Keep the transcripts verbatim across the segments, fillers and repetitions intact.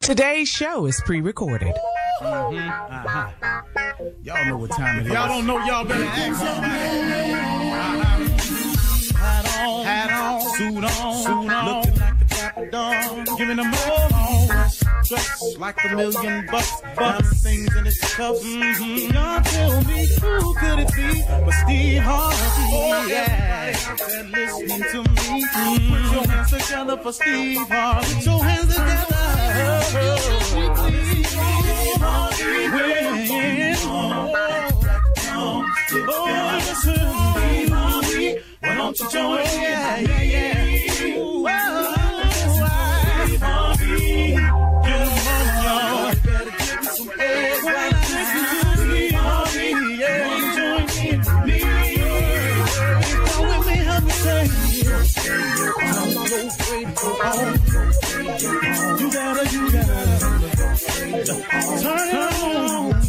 Today's show is pre-recorded. Mm-hmm. Uh-huh. Y'all know what time it is. Y'all don't know, y'all better ask somebody. Hat on, hat on, suit on, suit on. Looking like the Dapper Dog, giving them all. Dressed like a million bucks, bucks, things in its cuffs. Mm-hmm. Y'all tell me who could it be but Steve Harvey? Oh, yeah. Everybody listening to me. Mm-hmm. Put your hands together for Steve Harvey. Put your hands together. Turn it on,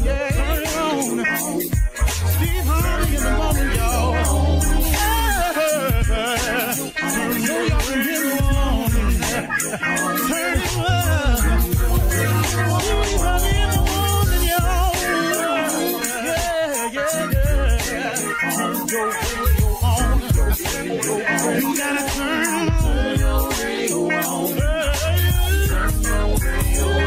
yeah, turn it on. Steve Harvey in the morning, y'all. Turn it up in the morning. Turn it up. Steve Harvey in the morning, y'all. Yeah, yeah, yeah. You gotta turn your radio on. Turn your radio on.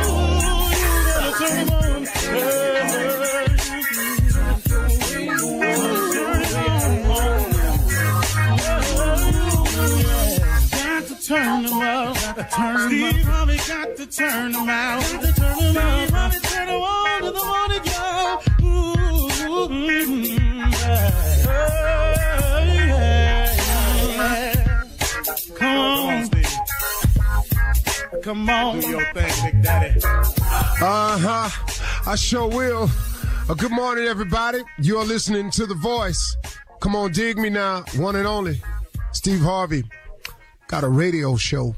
Turn on, got to turn them out. Steve Harvey got to turn them out. Got to turn them out. Harvey turn them on to the morning, y'all. Ooh, mm-hmm. Oh, yeah. Come on, Steve. Come on. Do your thing, Big Daddy. Uh-huh. I sure will. Uh, good morning, everybody. You're listening to The Voice. Come on, dig me now. One and only, Steve Harvey. Got a radio show.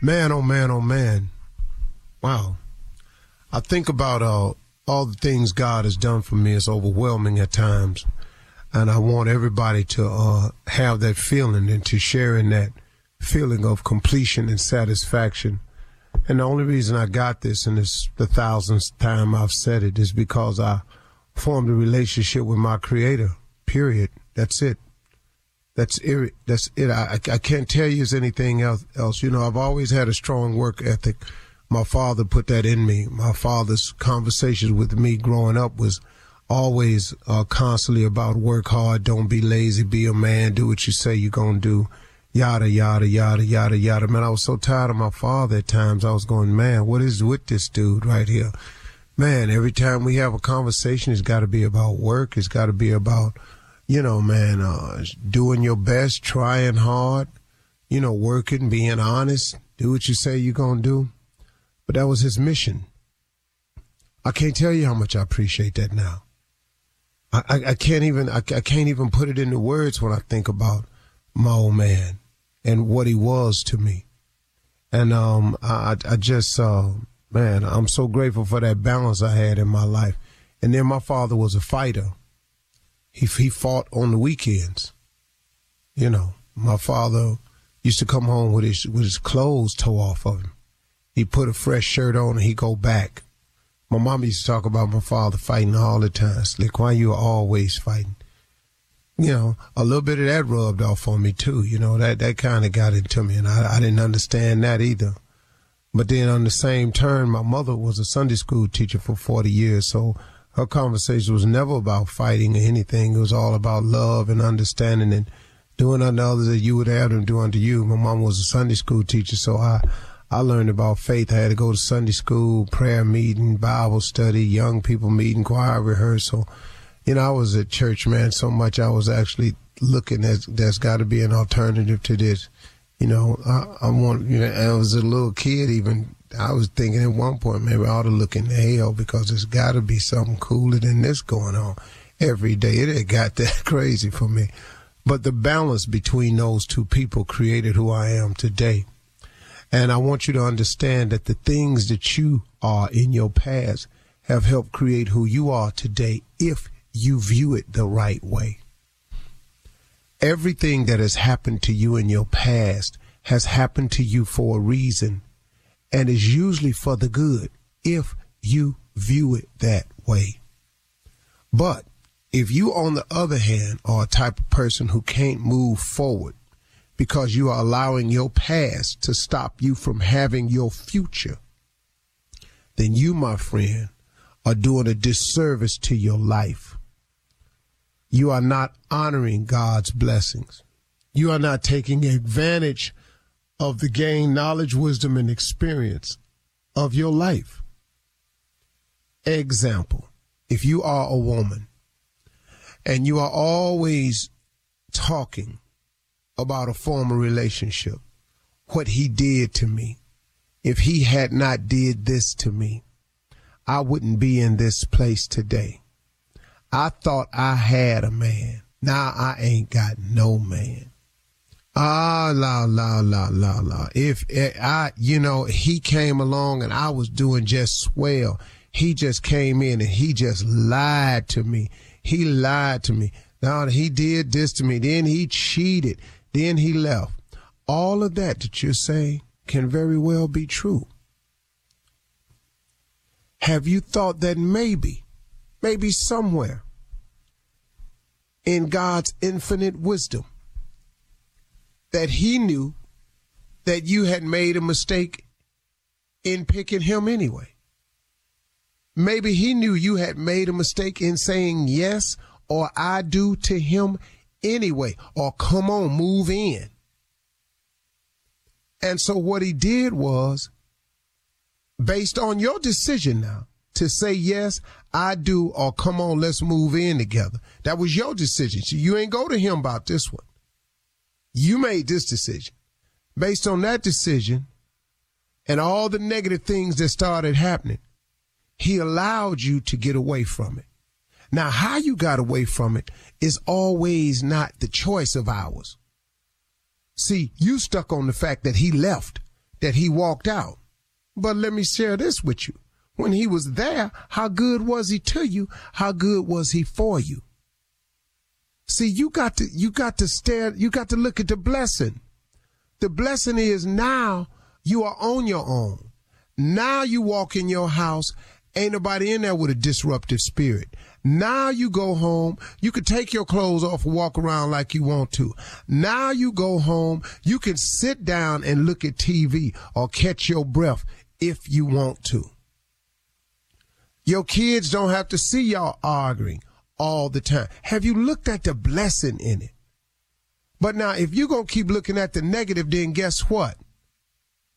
Man, oh, man, oh, man. Wow. I think about uh, all the things God has done for me. It's overwhelming at times. And I want everybody to uh, have that feeling and to share in that feeling of completion and satisfaction. And the only reason I got this, and it's the thousandth time I've said it, is because I formed a relationship with my creator, period. That's it. That's it. That's it. I, I can't tell you anything else, else. You know, I've always had a strong work ethic. My father put that in me. My father's conversations with me growing up was always uh, constantly about work hard, don't be lazy, be a man, do what you say you're going to do. Yada, yada, yada, yada, yada. Man, I was so tired of my father at times. I was going, man, what is with this dude right here? Man, every time we have a conversation, it's got to be about work. It's got to be about, you know, man, uh, doing your best, trying hard, you know, working, being honest, do what you say you're going to do. But that was his mission. I can't tell you how much I appreciate that now. I, I, I can't even, I, I can't even put it into words when I think about my old man and what he was to me. And um, I, I just, uh, man, I'm so grateful for that balance I had in my life. And then my father was a fighter. He, he fought on the weekends. You know, my father used to come home with his, with his clothes tore off of him. He put a fresh shirt on and he'd go back. My mom used to talk about my father fighting all the time. Slick, why you always fighting? You know, a little bit of that rubbed off on me, too. You know, that, that kind of got into me, and I, I didn't understand that either. But then on the same turn, my mother was a Sunday school teacher for forty years, so her conversation was never about fighting or anything. It was all about love and understanding and doing unto others that you would have them do unto you. My mom was a Sunday school teacher, so I, I learned about faith. I had to go to Sunday school, prayer meeting, Bible study, young people meeting, choir rehearsal. You know, I was at church, man, so much I was actually looking at there's got to be an alternative to this. You know, I, I want, you know, I was a little kid even. I was thinking at one point, maybe I ought to look in hell because there's got to be something cooler than this going on every day. It ain't got that crazy for me. But the balance between those two people created who I am today. And I want you to understand that the things that you are in your past have helped create who you are today if you view it the right way. Everything that has happened to you in your past has happened to you for a reason and is usually for the good if you view it that way. But if you, on the other hand, are a type of person who can't move forward because you are allowing your past to stop you from having your future, then you, my friend, are doing a disservice to your life. You are not honoring God's blessings. You are not taking advantage of the gained knowledge, wisdom, and experience of your life. Example, if you are a woman and you are always talking about a former relationship, what he did to me, if he had not did this to me, I wouldn't be in this place today. I thought I had a man. Now I ain't got no man. Ah, la, la, la, la, la. If I, you know, he came along and I was doing just swell. He just came in and he just lied to me. He lied to me. Now he did this to me. Then he cheated. Then he left. All of that that you're saying can very well be true. Have you thought that maybe, maybe somewhere in God's infinite wisdom that he knew that you had made a mistake in picking him anyway? Maybe he knew you had made a mistake in saying yes or I do to him anyway, or come on, move in. And so what he did was, based on your decision now to say, yes, I do, or come on, let's move in together. That was your decision. So you ain't go to him about this one. You made this decision. Based on that decision and all the negative things that started happening, he allowed you to get away from it. Now, how you got away from it is always not the choice of ours. See, you stuck on the fact that he left, that he walked out. But let me share this with you. When he was there, how good was he to you? How good was he for you? See, you got to, you got to stare, you got to look at the blessing. The blessing is now you are on your own. Now you walk in your house, ain't nobody in there with a disruptive spirit. Now you go home, you can take your clothes off and walk around like you want to. Now you go home, you can sit down and look at T V or catch your breath if you want to. Your kids don't have to see y'all arguing all the time. Have you looked at the blessing in it? But now if you're going to keep looking at the negative, then guess what?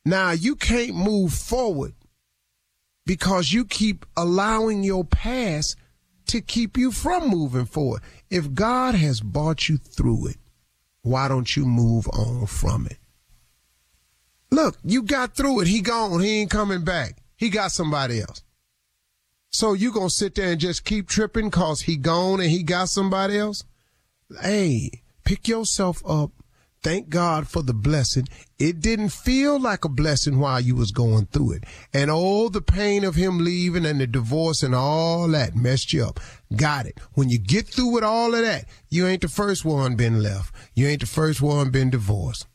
Now you can't move forward because you keep allowing your past to keep you from moving forward. If God has brought you through it, why don't you move on from it? Look, you got through it. He gone. He ain't coming back. He got somebody else. So you gonna sit there and just keep tripping cause he gone and he got somebody else? Hey, pick yourself up. Thank God for the blessing. It didn't feel like a blessing while you was going through it. And all the pain of him leaving and the divorce and all that messed you up. Got it. When you get through with all of that, you ain't the first one been left. You ain't the first one been divorced.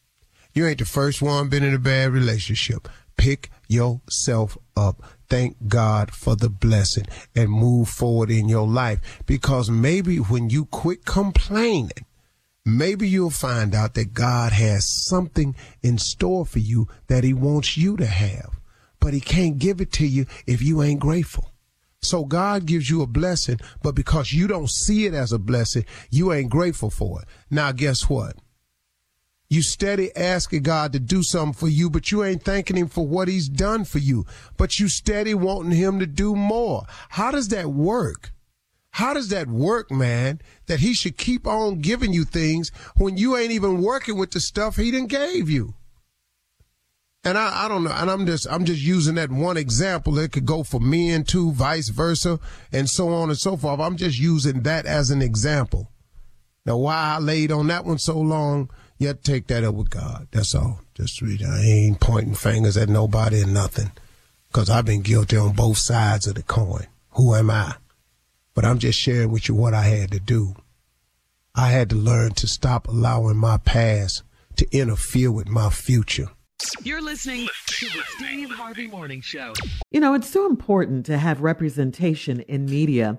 You ain't the first one been in a bad relationship. Pick yourself up. Thank God for the blessing and move forward in your life. Because maybe when you quit complaining, maybe you'll find out that God has something in store for you that he wants you to have, but he can't give it to you if you ain't grateful. So God gives you a blessing, but because you don't see it as a blessing, you ain't grateful for it. Now, guess what? You steady asking God to do something for you, but you ain't thanking him for what he's done for you, but you steady wanting him to do more. How does that work? How does that work, man, that he should keep on giving you things when you ain't even working with the stuff he done gave you? And I, I don't know. And I'm just I'm just using that one example. It could go for men too, vice versa, and so on and so forth. I'm just using that as an example. Now, why I laid on that one so long, you have to take that up with God. That's all. Just read. I ain't pointing fingers at nobody and nothing because I've been guilty on both sides of the coin. Who am I? But I'm just sharing with you what I had to do. I had to learn to stop allowing my past to interfere with my future. You're listening to the Steve Harvey Morning Show. You know, it's so important to have representation in media.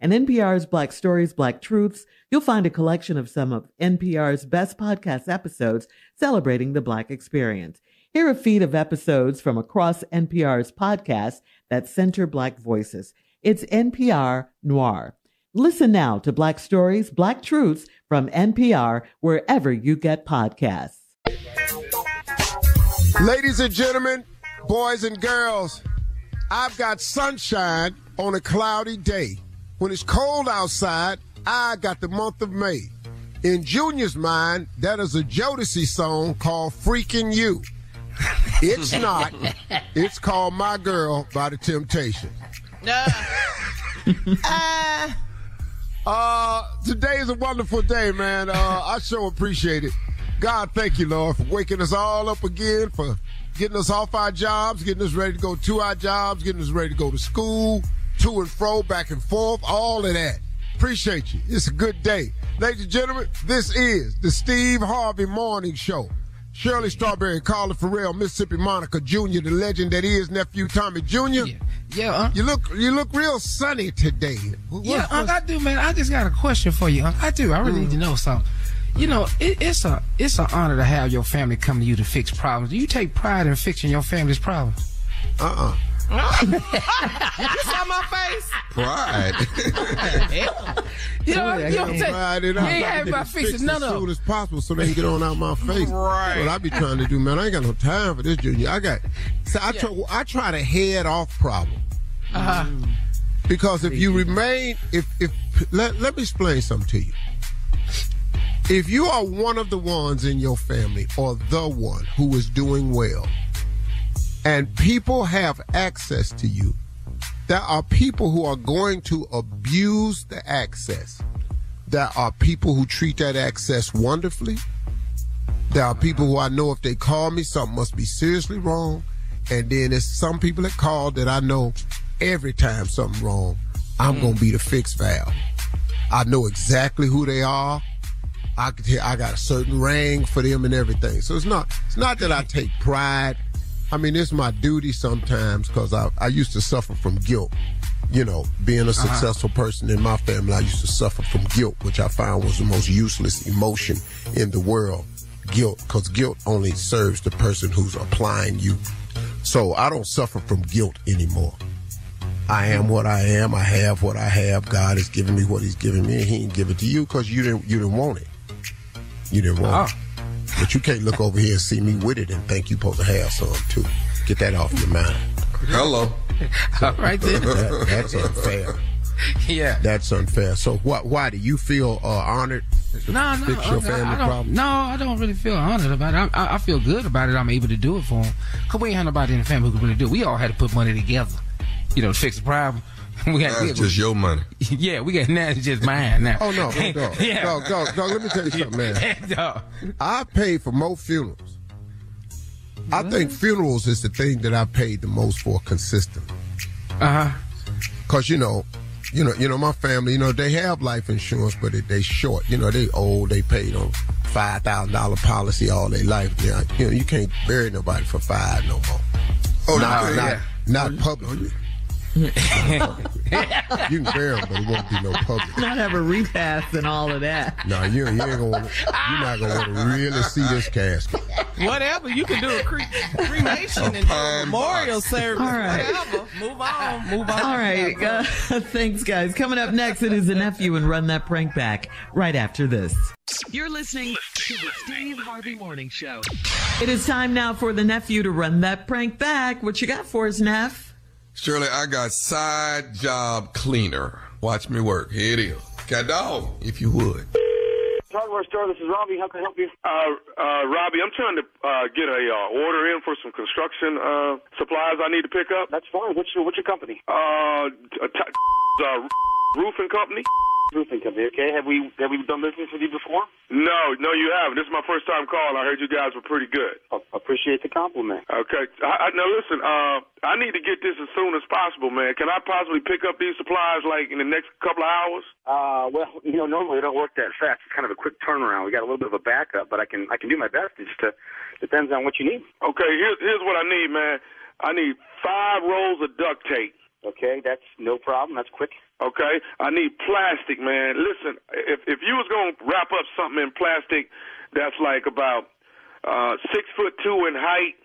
In N P R's Black Stories, Black Truths, you'll find a collection of some of N P R's best podcast episodes celebrating the Black experience. Hear a feed of episodes from across N P R's podcasts that center Black voices. It's N P R Noir. Listen now to Black Stories, Black Truths from N P R, wherever you get podcasts. Ladies and gentlemen, boys and girls, I've got sunshine on a cloudy day. When it's cold outside, I got the month of May. In Junior's mind, that is a Jodeci song called Freaking You. It's not. It's called My Girl by The Temptations. No. uh, Uh, today is a wonderful day, man. Uh, I sure appreciate it. God, thank you, Lord, for waking us all up again, for getting us off our jobs, getting us ready to go to our jobs, getting us ready to go to school, to and fro, back and forth, all of that. Appreciate you. It's a good day. Ladies and gentlemen, this is the Steve Harvey Morning Show. Shirley, Strawberry, Carla Pharrell, Mississippi Monica, Junior, the legend that is Nephew Tommy, Junior Yeah, yeah uh, you look you look real sunny today. What, yeah, uh, I do, man. I just got a question for you. Uh, I do. I really mm. need to know something. You know, it, it's a it's an honor to have your family come to you to fix problems. Do you take pride in fixing your family's problems? Uh-uh. You saw my face? Pride. You know, you don't take, pride it out. You ain't having my fixes, none of them. As soon as possible so they can get on out my face. Right. What I be trying to do, man, I ain't got no time for this, Junior. I got, so I, yeah. try, I try to head off problems. Uh-huh. Mm. Because if you remain, if, if let, let me explain something to you. If you are one of the ones in your family or the one who is doing well, and people have access to you, there are people who are going to abuse the access. There are people who treat that access wonderfully. There are people who I know if they call me, something must be seriously wrong. And then there's some people that call that I know every time something wrong, I'm going to be the fix valve. I know exactly who they are. I could hear, I got a certain ring for them and everything. So it's not it's not that I take pride. I mean, it's my duty sometimes because I, I used to suffer from guilt. You know, being a successful uh-huh. person in my family, I used to suffer from guilt, which I found was the most useless emotion in the world. Guilt, because guilt only serves the person who's applying you. So I don't suffer from guilt anymore. I am what I am. I have what I have. God has given me what he's given me, and he didn't give it to you because you didn't, you didn't want it. You didn't want oh. it. But you can't look over here and see me with it and think you're supposed to have some, too. Get that off your mind. Hello. So, all right, then. That, that's unfair. Yeah. That's unfair. So what, why do you feel uh, honored to no, no, fix your okay, family I don't, problem? No, I don't really feel honored about it. I, I feel good about it. I'm able to do it for them. Because we ain't had nobody in the family who could really do it. We all had to put money together, you know, to fix the problem. We got, that's just your money. Yeah, we got now. It's just mine now. Oh, no, no, dog. Yeah. Dog, dog, dog, let me tell you something, man. Dog. I paid for more funerals. What? I think funerals is the thing that I paid the most for consistently. Uh-huh. Because, you know, you know, you know, my family, you know, they have life insurance, but it, they short. You know, they old. They paid on five thousand dollars policy all their life. Now, you know, you can't bury nobody for five no more. Oh, not, no, not, yeah. not publicly. You can bury him, but it won't be no public. Not have a repast and all of that. No, nah, you, you ain't gonna wanna, you're not gonna want to really see this casket. Whatever, you can do a cre- cremation a and do a memorial box. Service. All right. Whatever, move on, move on. All right, uh, thanks, guys. Coming up next, it is the nephew and Run That Prank Back. Right after this, you're listening to the Steve Harvey Morning Show. It is time now for the nephew to run that prank back. What you got for us, Neff? Shirley, I got side job cleaner. Watch me work. Here it is. Cat dog, if you would. Hardware store, this is Robbie. How can I help you? Uh, uh, Robbie, I'm trying to uh, get a uh, order in for some construction uh, supplies I need to pick up. That's fine. What's your, what's your company? Uh, t- uh, roofing company. Roofing company, okay. Have we have we done business with you before? No, no, you haven't. This is my first time calling. I heard you guys were pretty good. I appreciate the compliment. Okay. I, I, now, listen, uh, I need to get this as soon as possible, man. Can I possibly pick up these supplies, like, in the next couple of hours? Uh, well, you know, normally it don't work that fast. It's kind of a quick turnaround. We got a little bit of a backup, but I can I can do my best. It just uh, depends on what you need. Okay, here's, here's what I need, man. I need five rolls of duct tape. Okay, that's no problem. That's quick. Okay, I need plastic, man. Listen, if if you was gonna wrap up something in plastic that's like about uh, six foot two in height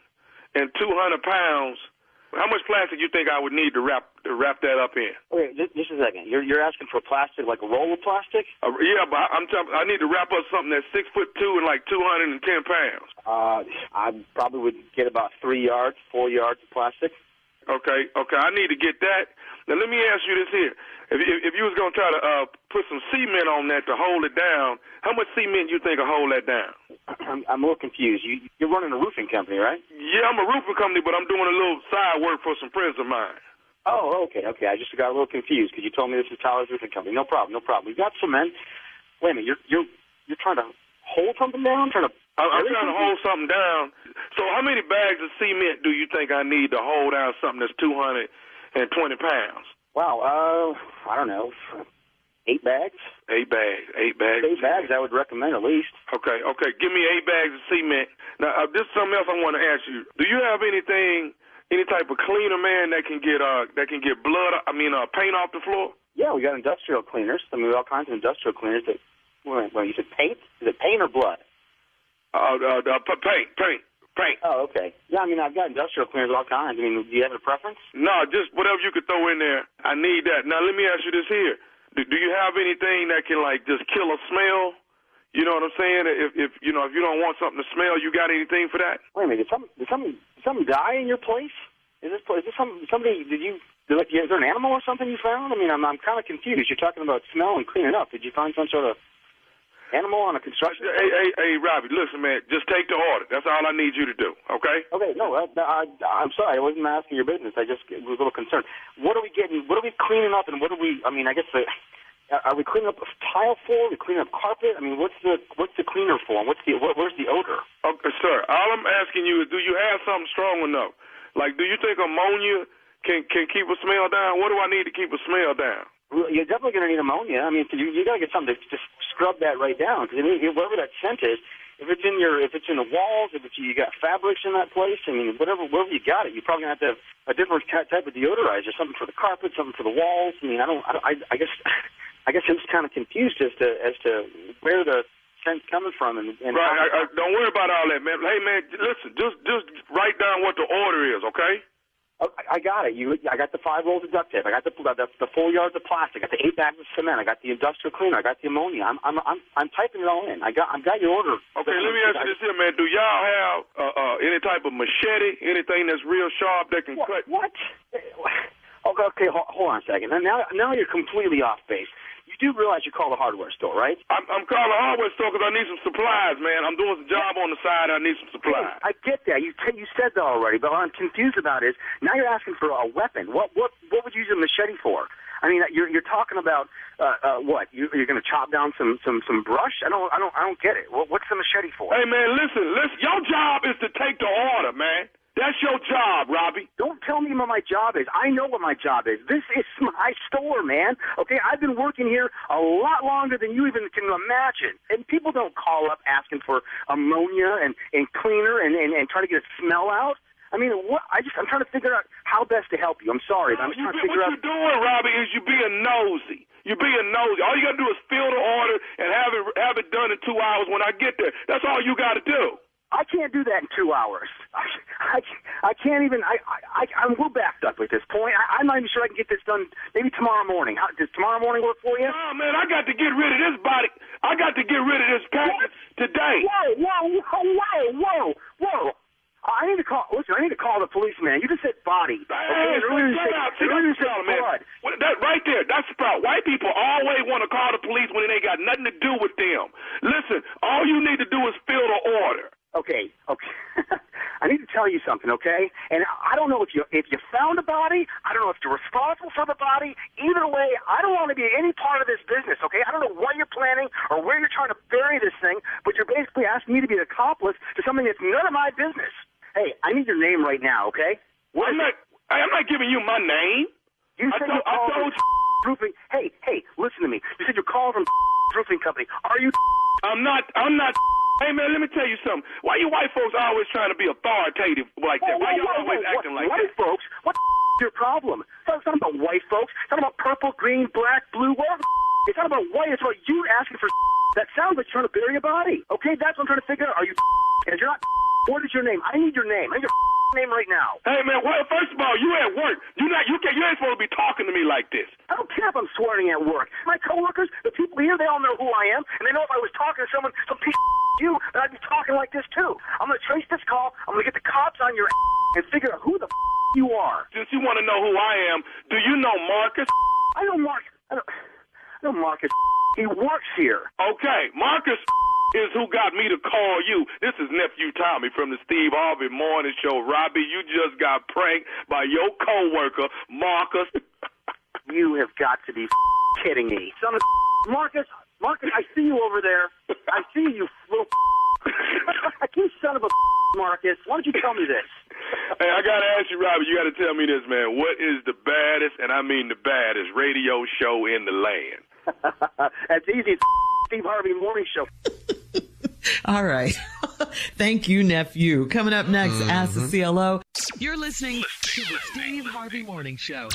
and two hundred pounds, how much plastic you think I would need to wrap to wrap that up in? Okay, just a second. You're you're asking for plastic, like a roll of plastic? Uh, yeah, but I'm t- I need to wrap up something that's six foot two and like two hundred and ten pounds. Uh, I probably would get about three yards, four yards of plastic. Okay, okay, I need to get that. Now, let me ask you this here. If, if, if you was going to try to uh, put some cement on that to hold it down, how much cement do you think will hold that down? I'm, I'm a little confused. You, you're running a roofing company, right? Yeah, I'm a roofing company, but I'm doing a little side work for some friends of mine. Oh, okay, okay. I just got a little confused because you told me this is Tyler's Roofing Company. No problem, no problem. We've got cement. Wait a minute, you're, you're, you're trying to hold something down? I'm trying to... I'm trying to hold something down. So how many bags of cement do you think I need to hold down something that's two hundred twenty pounds? Wow, uh, I don't know, eight bags? Eight bags, eight bags. Eight bags, I would recommend at least. Okay, okay, give me eight bags of cement. Now, uh, this is something else I want to ask you. Do you have anything, any type of cleaner, man, that can get uh, that can get blood, I mean, uh, paint off the floor? Yeah, we got industrial cleaners. I mean, we have all kinds of industrial cleaners that, well, you said paint? Is it paint or blood? Uh, uh, uh, paint, paint. Right. Oh, okay. Yeah, I mean, I've got industrial cleaners of all kinds. I mean, do you have a preference? No, just whatever you could throw in there. I need that. Now, let me ask you this here. Do, do you have anything that can, like, just kill a smell? You know what I'm saying? If, if you know, if you don't want something to smell, you got anything for that? Wait a minute. Did some, did some, did some die in your place? Is this, is this some, somebody, did you, did, is there an animal or something you found? I mean, I'm, I'm kind of confused. You're talking about smell and cleaning up. Did you find some sort of animal on a construction? Hey, hey, hey, Robbie, listen, man, just take the order. That's all I need you to do, okay? Okay, no, I, I, I'm sorry. I wasn't asking your business. I just was a little concerned. What are we getting? What are we cleaning up? And what are we, I mean, I guess, the, are we cleaning up tile floor? Are we cleaning up carpet? I mean, what's the what's the cleaner form? What's the, what, where's the odor? Okay, sir, all I'm asking you is, do you have something strong enough? Like, do you think ammonia can, can keep a smell down? What do I need to keep a smell down? You're definitely going to need ammonia. I mean, you you got to get something to just scrub that right down. Because I mean, whatever that scent is, if it's in your, if it's in the walls, if it's, you got fabrics in that place, I mean, whatever, wherever you got it, you're probably going to have to have a different type of deodorizer, something for the carpet, something for the walls. I mean, I don't, I, don't, I, I guess, I guess I'm just kind of confused as to as to where the scent's coming from. And, and right. I, I, don't worry about all that, man. Hey, man, listen, just just write down what the order is, okay? I got it. You, I got the five rolls of duct tape. I got the the, the four yards of plastic. I got the eight bags of cement. I got the industrial cleaner. I got the ammonia. I'm I'm I'm, I'm typing it all in. I got I got your order. Okay, let me ask you this here, man. Do y'all have uh, uh, any type of machete? Anything that's real sharp that can what, cut? What? Okay, okay. Hold on a second. Now now you're completely off base. You do realize you call the hardware store, right? I'm, I'm calling the hardware store because I need some supplies, man. I'm doing some job on the side. I need some supplies. I get that. You t- you said that already, but what I'm confused about is now you're asking for a weapon. What what what would you use a machete for? I mean, you're you're talking about uh, uh, what? You, you're going to chop down some, some, some brush? I don't I don't I don't get it. What, what's the machete for? Hey man, listen, listen. Your job is to take the order, man. That's your job, Robbie. Don't tell me what my job is. I know what my job is. This is my store, man. Okay, I've been working here a lot longer than you even can imagine. And people don't call up asking for ammonia and, and cleaner and, and, and try to get a smell out. I mean, what? I just, I'm trying to figure out how best to help you. I'm sorry. I'm just trying to figure out. What you're doing, Robbie, is you're being nosy. You're being nosy. All you got to do is fill the order and have it, have it done in two hours when I get there. That's all you got to do. I can't do that in two hours. I, I, I can't even. I, I, I'm well backed up at this point. I, I'm not even sure I can get this done. Maybe tomorrow morning. How, does tomorrow morning work for you? No, man. I got to get rid of this body. I got to get rid of this package today. Whoa, whoa, whoa, whoa, whoa. I need to call. Listen, I need to call the police, man. You just said body. Hey, really shut up. Shut up, man. That right there. That's the problem. White people always want to call the police when it ain't got nothing to do with them. Listen, all you need to do is fill the order. Okay, okay. I need to tell you something, okay? And I don't know if you if you found a body. I don't know if you're responsible for the body. Either way, I don't want to be any part of this business, okay? I don't know what you're planning or where you're trying to bury this thing, but you're basically asking me to be an accomplice to something that's none of my business. Hey, I need your name right now, okay? What I'm, not, I'm not giving you my name. You said I told, you're calling I told from roofing. Hey, hey, listen to me. You said you're calling from roofing company. Are you? I'm not. I'm not. Hey, man, let me tell you something. Why you white folks always trying to be authoritative like that? Whoa, why y'all always whoa, acting what, like white that? White folks? What the f*** is your problem? It's not about white folks. It's not about purple, green, black, blue. Whatever the f***. It's not about white. It's about you asking for f***. That sounds like you're trying to bury a body. Okay, that's what I'm trying to figure out. Are you f***? And if you're not f***, what is your name? I need your name. I need your f***ing name right now. Hey, man, well, first of all, you at work. You not. You can't, you ain't supposed to be talking to me like this. I don't care if I'm swearing at work. My coworkers, the people here, they all know who I am, and they know if I was talking to someone, some piece of you, and I'd be talking like this too. I'm going to trace this call. I'm going to get the cops on your ass and figure out who the f- you are. Since you want to know who I am, do you know Marcus? I know Marcus. I know, I know Marcus. He works here. Okay, Marcus is who got me to call you. This is Nephew Tommy from the Steve Harvey Morning Show. Robbie, you just got pranked by your coworker, Marcus. You have got to be f- kidding me. Son of f- Marcus. Marcus, I see you over there. I see you, little you son of a Marcus. Why don't you tell me this? Hey, I got to ask you, Robbie, you got to tell me this, man. What is the baddest, and I mean the baddest, radio show in the land? That's easy. Steve Harvey Morning Show. All right. Thank you, nephew. Coming up next, mm-hmm. Ask the C L O. You're listening to the Steve Harvey Morning Show.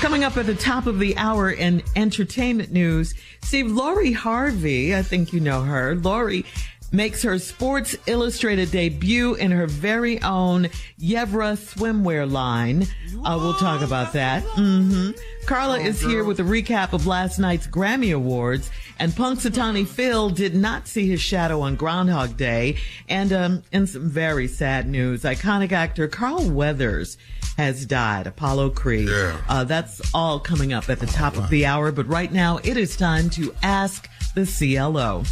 Coming up at the top of the hour in entertainment news, Steve, Lori Harvey, I think you know her. Lori makes her Sports Illustrated debut in her very own Yevra swimwear line. Uh, we'll talk about that. Mm-hmm. Carla oh, is girl. here with a recap of last night's Grammy Awards. And Punxsutawney Phil did not see his shadow on Groundhog Day. And um, in some very sad news, iconic actor Carl Weathers has died. Apollo Creed. Yeah. Uh, that's all coming up at the top oh, wow. of the hour. But right now, it is time to Ask the C L O.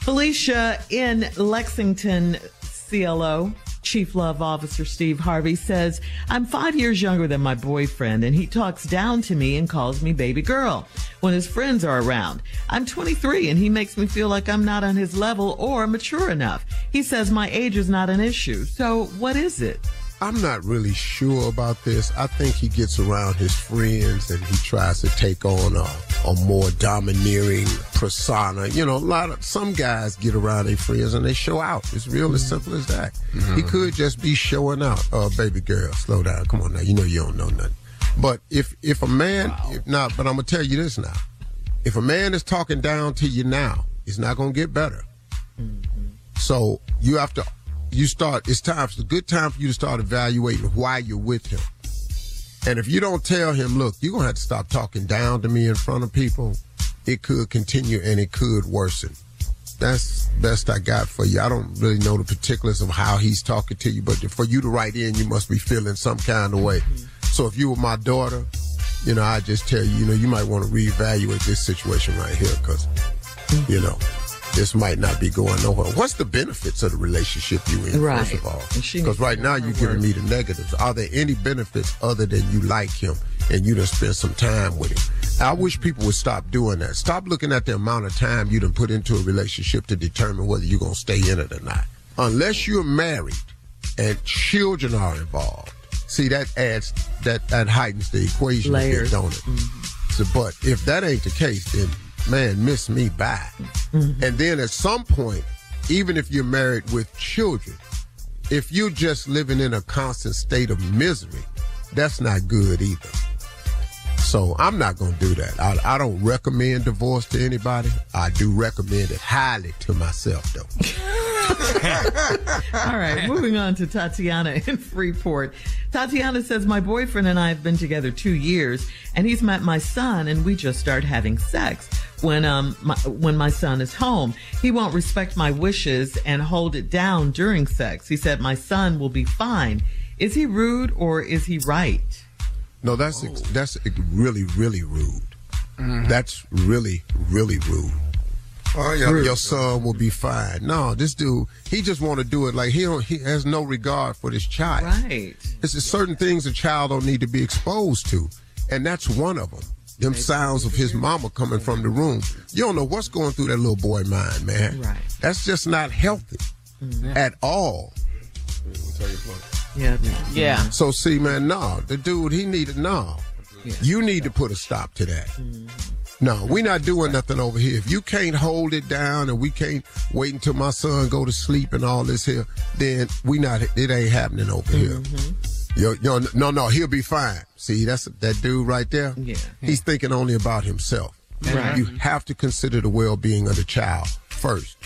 Felicia in Lexington, C L O, Chief Love Officer Steve Harvey, says, I'm five years younger than my boyfriend, and he talks down to me and calls me baby girl when his friends are around. I'm twenty-three, and he makes me feel like I'm not on his level or mature enough. He says my age is not an issue. So what is it? I'm not really sure about this. I think he gets around his friends and he tries to take on a, a more domineering persona. You know, a lot of some guys get around their friends and they show out. It's real as simple as that. Mm-hmm. He could just be showing out. Uh, baby girl, slow down. Come on now. You know you don't know nothing. But if if a man, wow. if not, but I'm gonna tell you this now. If a man is talking down to you now, it's not gonna get better. Mm-hmm. So you have to. You start, it's time, it's a good time for you to start evaluating why you're with him. And if you don't tell him, look, you're going to have to stop talking down to me in front of people, it could continue and it could worsen. That's best I got for you. I don't really know the particulars of how he's talking to you, but for you to write in, you must be feeling some kind of way. Mm-hmm. So if you were my daughter, you know, I just tell you, you know, you might want to reevaluate this situation right here because, mm-hmm. you know. This might not be going nowhere. What's the benefits of the relationship you in, right. first of all? Because right now you're giving me the negatives. Are there any benefits other than you like him and you done spend some time with him? I wish people would stop doing that. Stop looking at the amount of time you done put into a relationship to determine whether you're going to stay in it or not. Unless you're married and children are involved. See, that adds, that, that heightens the equation. Layers. There, don't it? Mm-hmm. So, but if that ain't the case, then man, miss me by. Mm-hmm. And then at some point, even if you're married with children, if you're just living in a constant state of misery, that's not good either. So I'm not going to do that. I, I don't recommend divorce to anybody. I do recommend it highly to myself, though. All right, moving on to Tatiana in Freeport. Tatiana says, my boyfriend and I have been together two years, and he's met my son, and we just start having sex. When um my, when my son is home, he won't respect my wishes and hold it down during sex. He said my son will be fine. Is he rude or is he right? No, that's oh. that's really really rude. Mm-hmm. That's really really rude. Oh, your, your son will be fine. No, this dude, he just want to do it like he don't, he has no regard for this child. Right. It's yeah. certain things a child don't need to be exposed to, and that's one of them. Them sounds of his mama coming from the room. You don't know what's going through that little boy mind, man. Right. That's just not healthy mm-hmm. at all. Yeah. Yeah. So see, man, no, the dude, he needed, no. Yeah. You need to put a stop to that. Mm-hmm. No, we're not doing nothing over here. If you can't hold it down and we can't wait until my son go to sleep and all this here, then we not, it ain't happening over mm-hmm. here. Yo, yo, no, no, he'll be fine. See, that's that dude right there. Yeah, he's thinking only about himself. Right. You have to consider the well-being of the child first.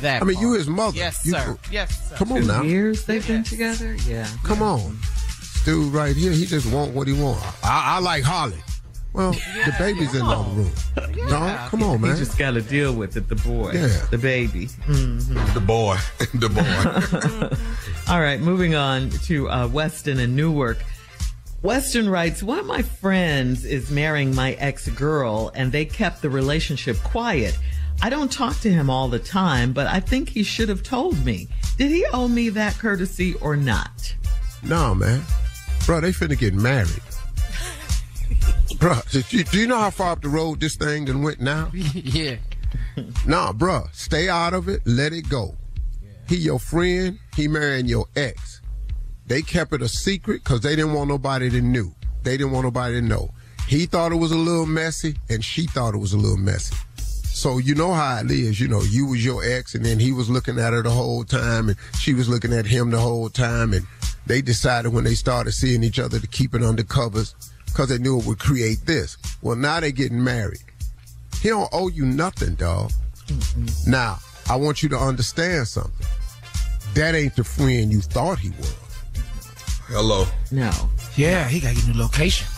That I mean, part. You his mother. Yes, you, sir. Yes, sir. Come on Two now. Years they've yes. been together. Yeah. Come yeah. on, this dude right here. He just want what he want. I, I like Holly. Well, yeah, the baby's yeah. in the room. Yeah. No, come on, man. You just got to deal with it, the boy. Yeah. The baby. Mm-hmm. The boy. The boy. All right, moving on to uh, Weston and Newark. Weston writes, one of my friends is marrying my ex-girl, and they kept the relationship quiet. I don't talk to him all the time, but I think he should have told me. Did he owe me that courtesy or not? No, man. Bro, they finna get married. Bruh, you, do you know how far up the road this thing done went now? Yeah. Nah, bruh, stay out of it. Let it go. Yeah. He your friend. He marrying your ex. They kept it a secret because they didn't want nobody to knew. They didn't want nobody to know. He thought it was a little messy, and she thought it was a little messy. So you know how it is. You know, you was your ex, and then he was looking at her the whole time, and she was looking at him the whole time, and they decided when they started seeing each other to keep it under covers. Because they knew it would create this. Well, now they're getting married. He don't owe you nothing, dog. Mm-mm. Now, I want you to understand something. That ain't the friend you thought he was. Hello. No. Yeah, no. He got to get a new location.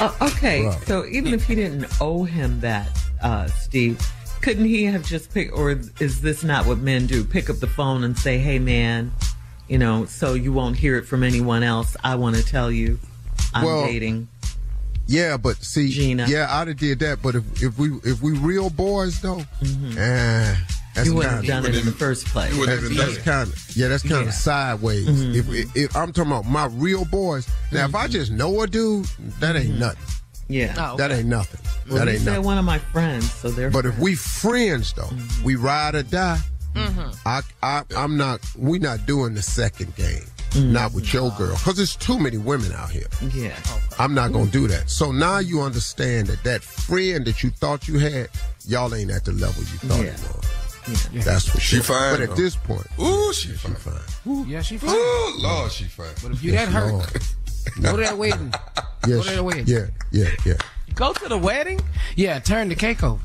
Uh, okay, right. So even if he didn't owe him that, uh, Steve, couldn't he have just picked, or is this not what men do? Pick up the phone and say, hey, man, you know, so you won't hear it from anyone else. I want to tell you I'm well, dating. Yeah, but see, Gina. Yeah, I'd have did that. But if, if we if we real boys, though, mm-hmm. eh, that's you wouldn't have done it in the first place. That's, that's kind of yeah, that's kind of yeah. sideways. Mm-hmm. If, if, if I'm talking about my real boys, now mm-hmm. if I just know a dude, that ain't mm-hmm. nothing. Yeah, oh, okay. that ain't nothing. Well, that ain't nothing. One of my friends, so they're. But friends. If we friends though, mm-hmm. we ride or die. Mm-hmm. I, I, I'm not. We not doing the second game. Mm-hmm. Not with your girl, because there's too many women out here. Yeah, okay. I'm not gonna do that. So now you understand that that friend that you thought you had, y'all ain't at the level you thought yeah. it was. Yeah. That's for sure. She fine. But at though. This point, ooh, she, yeah, she fine. fine. Ooh, yeah, she fine. Ooh, Lord, she fine. But if you yes, that hurt, go to that wedding. Yes, go to that wedding. Yeah, yeah, yeah. Go to the wedding. Yeah, turn the cake over.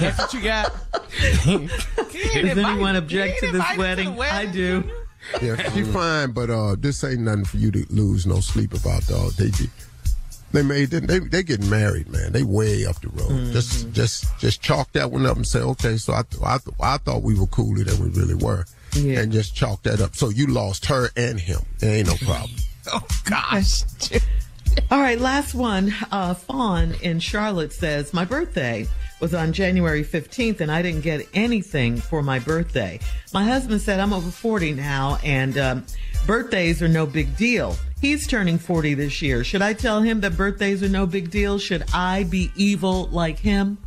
That's what you got. Does anyone object to this wedding? To wedding? I do. Yeah, you fine, but uh, this ain't nothing for you to lose no sleep about, dog. They they made they they, they getting married, man. They way up the road. Mm-hmm. Just just just chalk that one up and say, okay, so I th- I, th- I thought we were cooler than we really were, yeah. and just chalk that up. So you lost her and him. There ain't no problem. Oh gosh. All right, last one. Uh, Fawn in Charlotte says, my birthday was on January fifteenth, and I didn't get anything for my birthday. My husband said, I'm over forty now, and um, birthdays are no big deal. He's turning forty this year. Should I tell him that birthdays are no big deal? Should I be evil like him?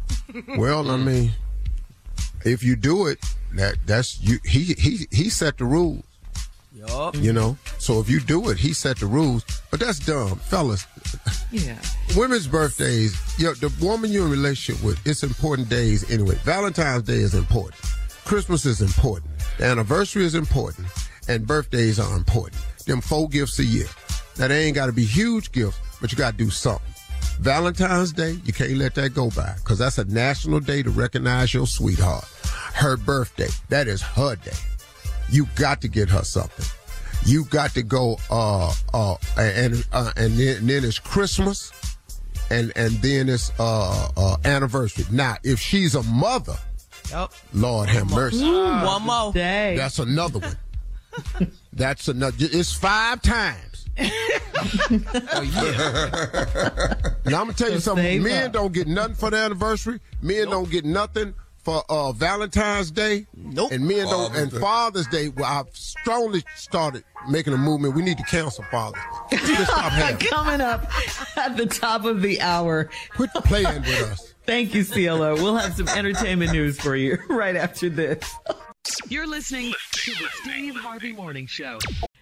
Well, I mean, if you do it, that that's you. He he he set the rules. Yup. You know, so if you do it, he set the rules. But that's dumb, fellas. Yeah. Women's birthdays, you know, the woman you're in a relationship with, it's important days anyway. Valentine's Day is important. Christmas is important. The anniversary is important. And birthdays are important. Them four gifts a year. Now, they ain't got to be huge gifts, but you got to do something. Valentine's Day, you can't let that go by, because that's a national day to recognize your sweetheart. Her birthday, that is her day. You got to get her something. You got to go, uh, uh, and uh, and, then, and then it's Christmas, and and then it's uh, uh, anniversary. Now, if she's a mother, yep. Lord have mercy, mm, one more day. That's another one. That's another. It's five times. Oh, yeah. Now I'm gonna tell you so something. Men up. Don't get nothing for the anniversary. Men nope. don't get nothing. For uh, Valentine's Day, nope. and men don't, and Father's Day, well, I've strongly started making a movement. We need to cancel Father's Day. Just stop having it. Coming up at the top of the hour. Quit playing with us. Thank you, C L O. We'll have some entertainment news for you right after this. You're listening to the Steve Harvey Morning Show.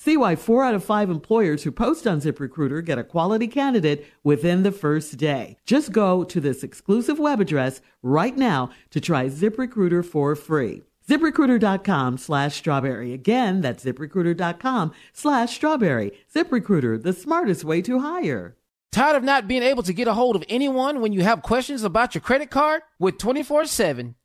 See why four out of five employers who post on ZipRecruiter get a quality candidate within the first day. Just go to this exclusive web address right now to try ZipRecruiter for free. ZipRecruiter.com slash strawberry. Again, that's ZipRecruiter.com slash strawberry. ZipRecruiter, the smartest way to hire. Tired of not being able to get a hold of anyone when you have questions about your credit card? With twenty-four seven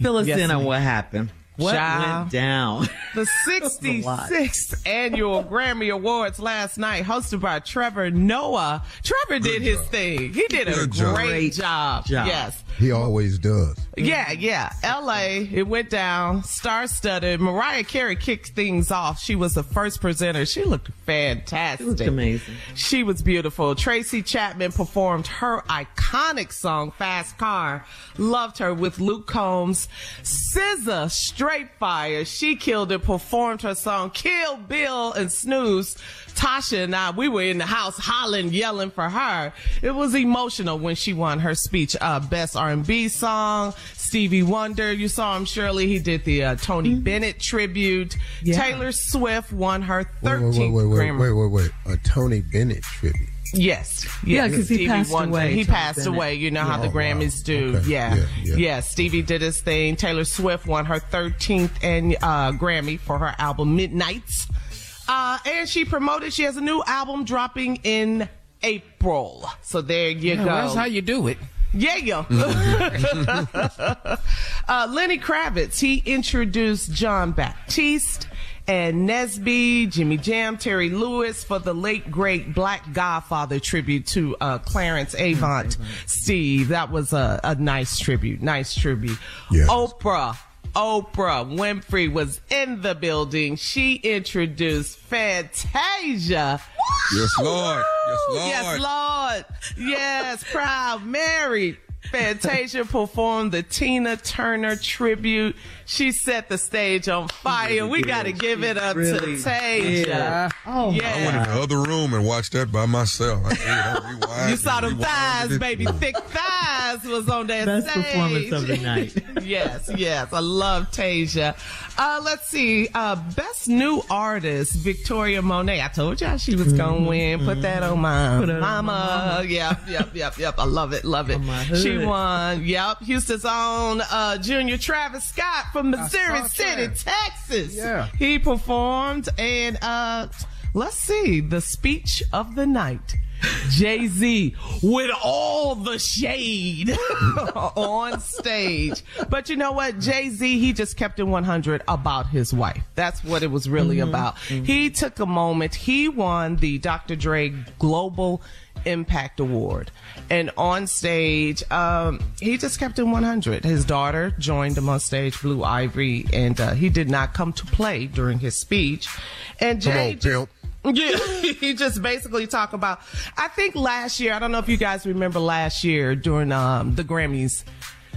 Fill us yes, in on what happened. What Child. went down? The sixty-sixth annual Grammy Awards last night, hosted by Trevor Noah. Trevor did Good his job. thing. He did Good a job. great job. job. Yes. He always does. Yeah, yeah. L A, it went down, star-studded. Mariah Carey kicked things off. She was the first presenter. She looked fantastic. She looked amazing. She was beautiful. Tracy Chapman performed her iconic song, Fast Car. Loved her with Luke Combs. S Z A, Straight Fire. She killed it, performed her song, Kill Bill and Snooze. Tasha and I, we were in the house hollering, yelling for her. It was emotional when she won her speech, uh, Best R and B Song. Stevie Wonder, you saw him, Shirley. He did the uh, Tony mm-hmm. Bennett tribute. Yeah. Taylor Swift won her thirteenth Grammy. Wait, wait, wait, wait, wait, wait, wait. A Tony Bennett tribute. Yes. yes. Yeah, because he passed Wonder, away. He Tony passed Bennett. away. You know yeah, how the Grammys wow. do. Okay. Yeah. Yeah, yeah. yeah. Stevie did his thing. Taylor Swift won her thirteenth and uh, Grammy for her album Midnights. Uh, and she promoted, she has a new album dropping in April. So there you yeah, go. That's how you do it. Yeah, yo. uh, Lenny Kravitz, he introduced John Baptiste and Nesby, Jimmy Jam, Terry Lewis for the late, great Black Godfather tribute to uh, Clarence Avant mm-hmm. Steve. That was a, a nice tribute. Nice tribute. Yes. Oprah. Oprah Winfrey was in the building. She introduced Fantasia. Woo! Yes, Lord. Yes, Lord. Yes, Lord. Yes, proud Mary. Fantasia performed the Tina Turner tribute. She set the stage on fire. Really we got to give it up really to Tasia. Yeah. Oh, yeah. I went in the other room and watched that by myself. I, I rewind, you saw the thighs, baby. Thick thighs was on that Best stage. Best performance of the night. Yes, yes. I love Tasia. Uh, let's see. Uh, Best New Artist, Victoria Monet. I told y'all she was going to win. Put that on my Put mama. On my mama. Yep, yep, yep, yep. I love it, love it. She won. Yep. Houston's own uh, Junior Travis Scott from Missouri City, that. Texas. Yeah. He performed. And uh, let's see. The speech of the night. Jay-Z with all the shade on stage. But you know what? Jay-Z, he just kept it one hundred about his wife. That's what it was really mm-hmm. about. Mm-hmm. He took a moment. He won the Doctor Dre Global Impact Award. And on stage, um, he just kept it one hundred. His daughter joined him on stage, Blue Ivy, and uh, he did not come to play during his speech. And Jay just, yeah, he just basically talked about, I think last year, I don't know if you guys remember last year during um, the Grammys,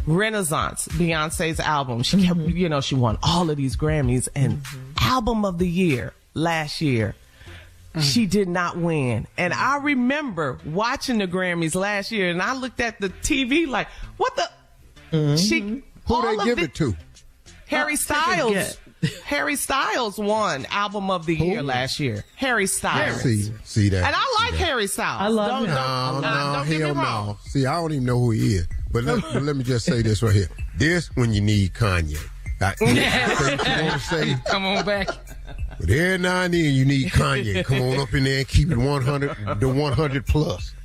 Renaissance, Beyonce's album. She kept, mm-hmm. you know, she won all of these Grammys and mm-hmm. album of the year last year. Mm-hmm. She did not win. And I remember watching the Grammys last year and I looked at the T V like, what the? Mm-hmm. She, Who they give it, it to? Harry Styles. Harry Styles won Album of the Year Ooh. last year. Harry Styles. See, see that. And I like Harry Styles. I love him. No, no, don't get me wrong. No. See, I don't even know who he is. But let, but let me just say this right here. This when you need Kanye. I, you want to say, come on back. But every now and then you need Kanye. Come on up in there and keep it one hundred, the one hundred plus.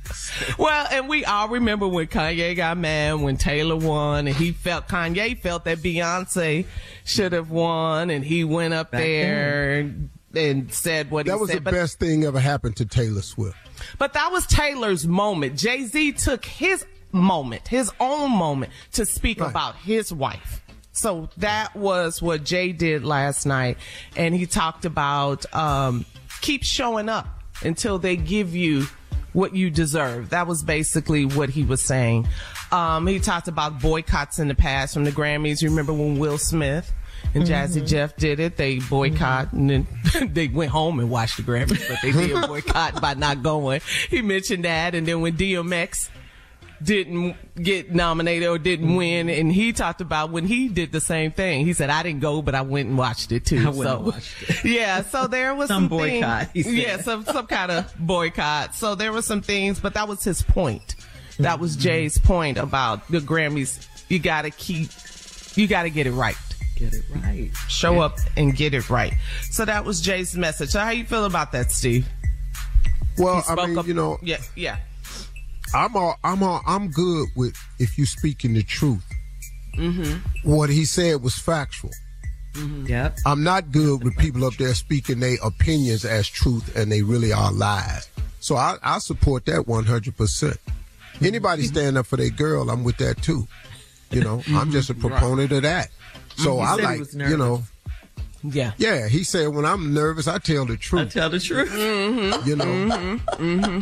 Well, and we all remember when Kanye got mad when Taylor won, and he felt Kanye felt that Beyonce should have won, and he went up Back there and, and said what that he said. That was the but, best thing ever happened to Taylor Swift. But that was Taylor's moment. Jay-Z took his moment, his own moment, to speak right. about his wife. So that was what Jay did last night. And he talked about um, keep showing up until they give you what you deserve. That was basically what he was saying. Um, he talked about boycotts in the past from the Grammys. Remember when Will Smith and Jazzy mm-hmm. Jeff did it? They boycott mm-hmm. and then they went home and watched the Grammys, but they did boycott by not going. He mentioned that. And then when D M X didn't get nominated or didn't win, and he talked about when he did the same thing. He said, I didn't go, but I went and watched it too. I went so, and watched it. Yeah, so there was some, some boycott. Things, yeah, some some kind of boycott. So there were some things, but that was his point. That was Jay's point about the Grammys. You gotta keep, you gotta get it right. Get it right. Show yeah. up and get it right. So that was Jay's message. So how you feel about that, Steve? Well, I mean, up, you know, yeah, yeah. I'm all, I'm all, I'm good with if you're speaking the truth. Mm-hmm. What he said was factual. Mm-hmm. Yep. I'm not good with people up there speaking their opinions as truth, and they really are lies. So I, I support that one hundred percent. Anybody stand up for their girl, I'm with that too. You know, mm-hmm. I'm just a proponent right. of that. So he I like, you know. Yeah. Yeah, he said, when I'm nervous, I tell the truth. I tell the truth. Mm-hmm. You know. Mm-hmm. Mm-hmm.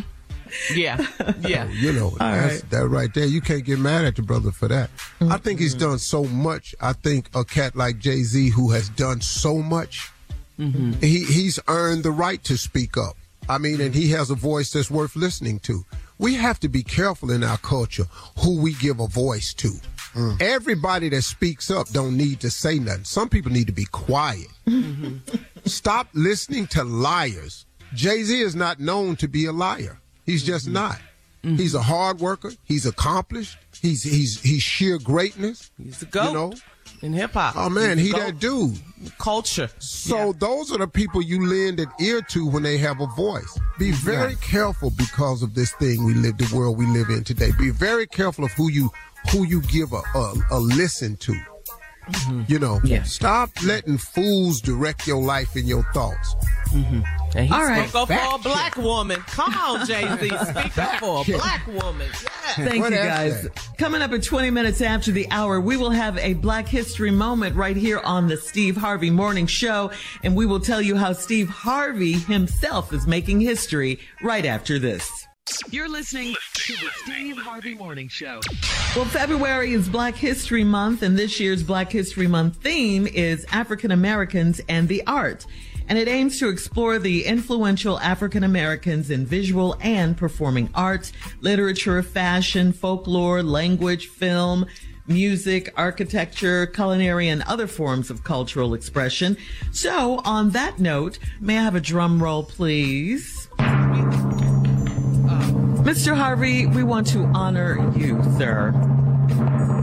Yeah, yeah. So, you know, that's, right. that right there, you can't get mad at the brother for that. Mm-hmm. I think he's done so much. I think a cat like Jay-Z, who has done so much, mm-hmm. he he's earned the right to speak up. I mean, and he has a voice that's worth listening to. We have to be careful in our culture who we give a voice to. Mm. Everybody that speaks up don't need to say nothing. Some people need to be quiet. Mm-hmm. Stop listening to liars. Jay-Z is not known to be a liar. He's just mm-hmm. not. Mm-hmm. He's a hard worker. He's accomplished. He's he's he's sheer greatness. He's the GOAT, you know? In hip-hop. Oh, man, he that dude. Culture. So yeah. those are the people you lend an ear to when they have a voice. Be very yeah. careful because of this thing we live, the world we live in today. Be very careful of who you who you give a, a, a listen to. Mm-hmm. You know, yeah. stop letting fools direct your life and your thoughts. Mm-hmm. And he all right. spoke up Back for a black check. Woman. Come on, Jay-Z. Speak up for a check. Black woman. Yeah. Thank what you, guys. That? Coming up at twenty minutes after the hour, we will have a Black History moment right here on the Steve Harvey Morning Show. And we will tell you how Steve Harvey himself is making history right after this. You're listening to the Steve Harvey Morning Show. Well, February is Black History Month, and this year's Black History Month theme is African Americans and the Art. And it aims to explore the influential African Americans in visual and performing arts, literature, fashion, folklore, language, film, music, architecture, culinary, and other forms of cultural expression. So, on that note, may I have a drum roll, please? Mister Harvey, we want to honor you, sir.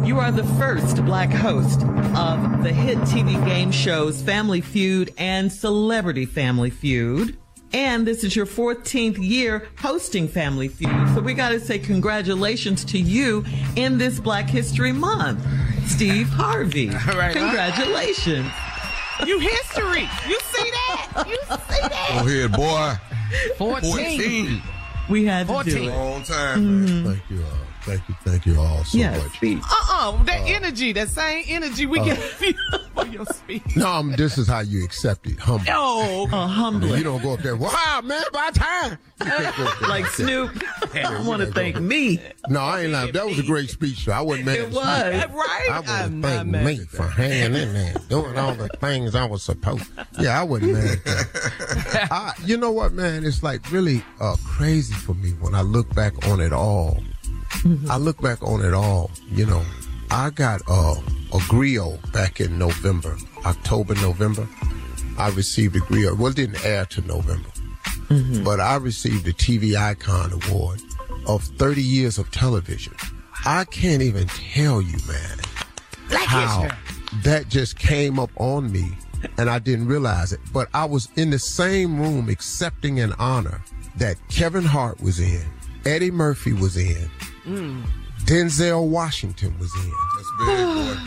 You are the first black host of the hit T V game shows Family Feud and Celebrity Family Feud. And this is your fourteenth year hosting Family Feud. So we got to say congratulations to you in this Black History Month. Steve Harvey, all right, congratulations. All right. You history. You see that? You see that? Go ahead, boy. fourteen. fourteen. We had to do it. Long time, man. Mm-hmm. Thank you all. Thank you, thank you all so yes. much. Uh-uh, that uh, energy, that same energy we uh, get for your speech. No, um, this is how you accept it, humble. Oh, uh, humbly. You don't go up there, wow, man, by time. Like, like Snoop, I want to thank me. No, I ain't lying. That was a great speech, though. I wasn't mad at It was, right? I want to thank me for hanging in there, doing all the things I was supposed to. Yeah, I wasn't mad at that. I, you know what, man? It's like really uh, crazy for me when I look back on it all. Mm-hmm. I look back on it all, you know, I got uh, a griot back in November, October, November. I received a griot. Well, it didn't air to November, mm-hmm. but I received a T V Icon Award of thirty years of television. I can't even tell you, man, like how that just came up on me and I didn't realize it. But I was in the same room accepting an honor that Kevin Hart was in, Eddie Murphy was in, Mm. Denzel Washington was in. That's very good.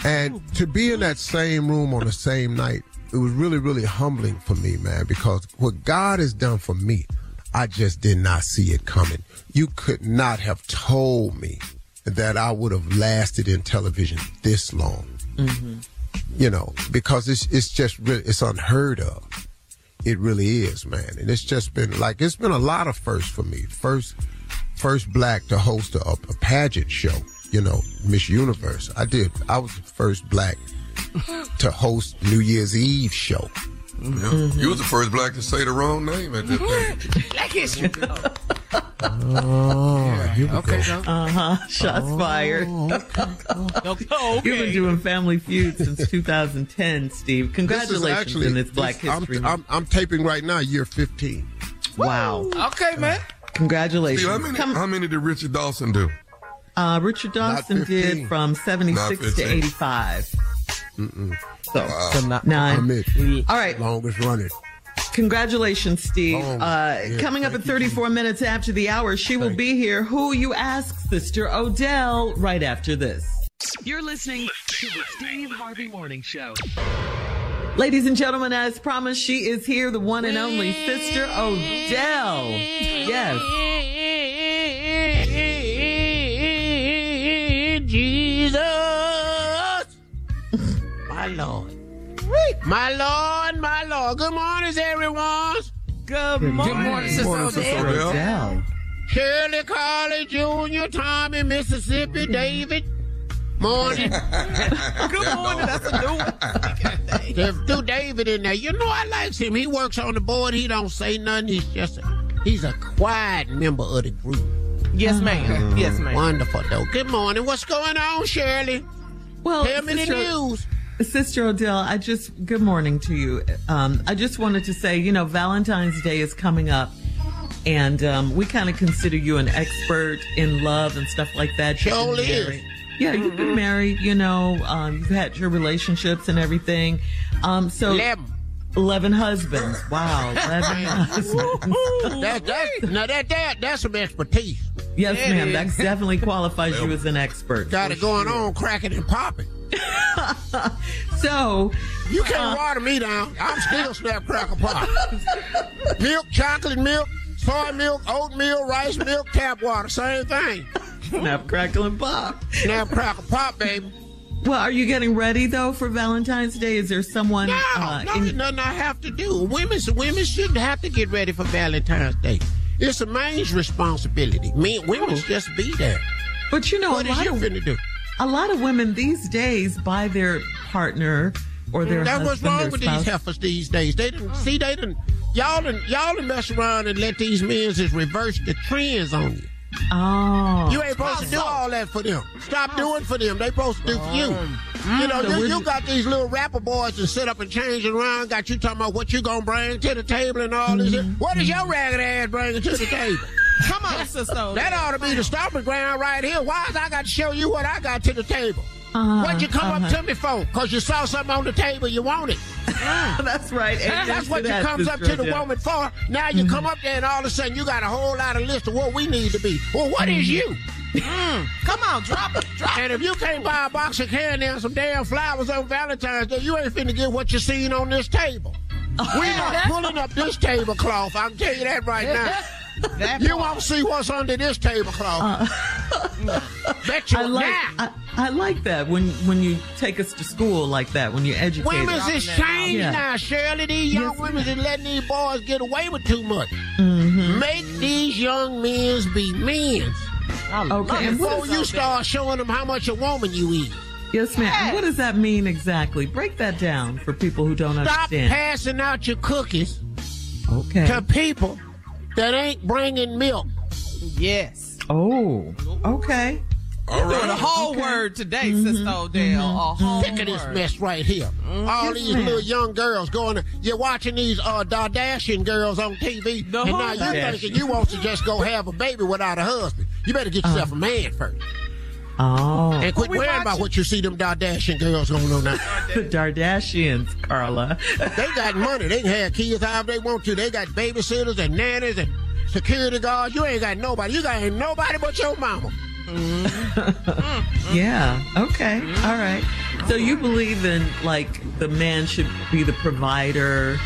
And to be in that same room on the same night, it was really, really humbling for me, man, because what God has done for me, I just did not see it coming. You could not have told me that I would have lasted in television this long. Mm-hmm. You know, because it's it's just really, it's unheard of. It really is, man. And it's just been like, it's been a lot of firsts for me. First First black to host a, a pageant show, you know, Miss Universe. I did. I was the first black to host New Year's Eve show. Mm-hmm. You was the first black to say the wrong name at that pageant. Black history. Oh, here we okay, go. Uh-huh. Shots oh, fired. Okay. Oh, okay. You've been doing Family Feud since two thousand ten, Steve. Congratulations this actually, in its Black this, History Month. I'm, I'm, I'm taping right now, year fifteen. Wow. Okay, man. Congratulations. Steve, how, many, Come, how many did Richard Dawson do? Uh, Richard Dawson did from seventy-six to eighty-five. Mm-mm. So, wow. so not, nine. Eight. All right. Longest running. Congratulations, Steve. Long, uh, yeah, coming up at thirty-four you. minutes after the hour, she thank will be here. Who You Ask, Sister Odell, right after this. You're listening to the Steve Harvey Morning Show. Ladies and gentlemen, as promised, she is here, the one and only Sister Odell. Yes. Jesus, my Lord. My Lord, my Lord. Good morning, everyone. Good morning. Good morning, Sister Odell. Shirley, Carly, Junior, Tommy, Mississippi, David. Morning. Good morning. That's a new one. There's do David in there. You know I likes him. He works on the board. He don't say nothing. He's just a, he's a quiet member of the group. Yes, ma'am. Mm. Yes, ma'am. Wonderful, though. Good morning. What's going on, Shirley? Well, tell me the news. Sister Odell, I just, good morning to you. Um, I just wanted to say, you know, Valentine's Day is coming up, and um, we kind of consider you an expert in love and stuff like that. Surely is. Yeah, mm-hmm. You've been married, you know, um, you've had your relationships and everything. Um, so eleven. eleven husbands. Wow, eleven husbands. That, that, now, that, that, that's some expertise. Yes, that ma'am, that definitely qualifies you as an expert. Got it going sure. on, cracking and popping. So you can't uh, water me down. I'm still snap, crackle, pop. Milk, chocolate milk, soy milk, oatmeal, rice milk, tap water, same thing. Snap, crackle, and pop. Snap, crackle, pop, baby. Well, are you getting ready though for Valentine's Day? Is there someone? No, uh, no, in- nothing I have to do. Women, women shouldn't have to get ready for Valentine's Day. It's a man's responsibility. Men, women just be there. But you know, what a lot is you of- finna do? A lot of women these days buy their partner or their that husband. That's what's wrong with spouse. These heifers these days. They didn't oh. see. They didn't. Y'all done, y'all done mess around and let these men just reverse the trends on you. Oh, you ain't supposed oh, to do so. all that for them. Stop oh. doing for them. They supposed to do for you. Mm. You know, so you, you got these little rapper boys that sit up and change around. Got you talking about what you gonna bring to the table and all this. Mm-hmm. What is your ragged ass bringing to the table? Come on, sister. That ought to be the stomping ground right here. Why is I got to show you what I got to the table? Uh, What'd you come uh-huh. up to me for? Because you saw something on the table, you want it. Mm. That's right. And that's what you that comes up to the down. woman for. Now you mm-hmm. come up there and all of a sudden you got a whole lot of list of what we need to be. Well, what mm-hmm. is you? Mm. Come on, drop it. Drop and if you can't buy a box of candy and some damn flowers on Valentine's Day, you ain't finna get what you seen on this table. We not pulling up this tablecloth. I can tell you that right now. You won't see what's under this tablecloth. Uh, Bet you I like, I, I like that when when you take us to school like that, when you educate us. Women's is changed yeah. now, Shirley. These young yes, women is letting these boys get away with too much. Mm-hmm. Make these young men be men. Okay. Before you start showing them how much a woman you eat. Yes, ma'am. Hey. What does that mean exactly? Break that down for people who don't Stop understand. Stop passing out your cookies okay. to people that ain't bringing milk. Yes. Oh, okay. All right. You're doing a whole okay. word today, mm-hmm. Sister Odell. Mm-hmm. A whole Sick of this word. mess right here. Mm-hmm. All yes, these ma'am. little young girls going to, you're watching these uh, Kardashian girls on T V, the and now you thinking you want to just go have a baby without a husband. You better get yourself uh, a man first. Oh. And quit we worrying watching? about what you see them Kardashian girls going on now. The Kardashians, Carla. They got money. They can have kids however they want to. They got babysitters and nannies and security guards. You ain't got nobody. You got ain't nobody but your mama. Mm-hmm. Yeah. Okay. Mm-hmm. All right. So you believe in, like, the man should be the provider.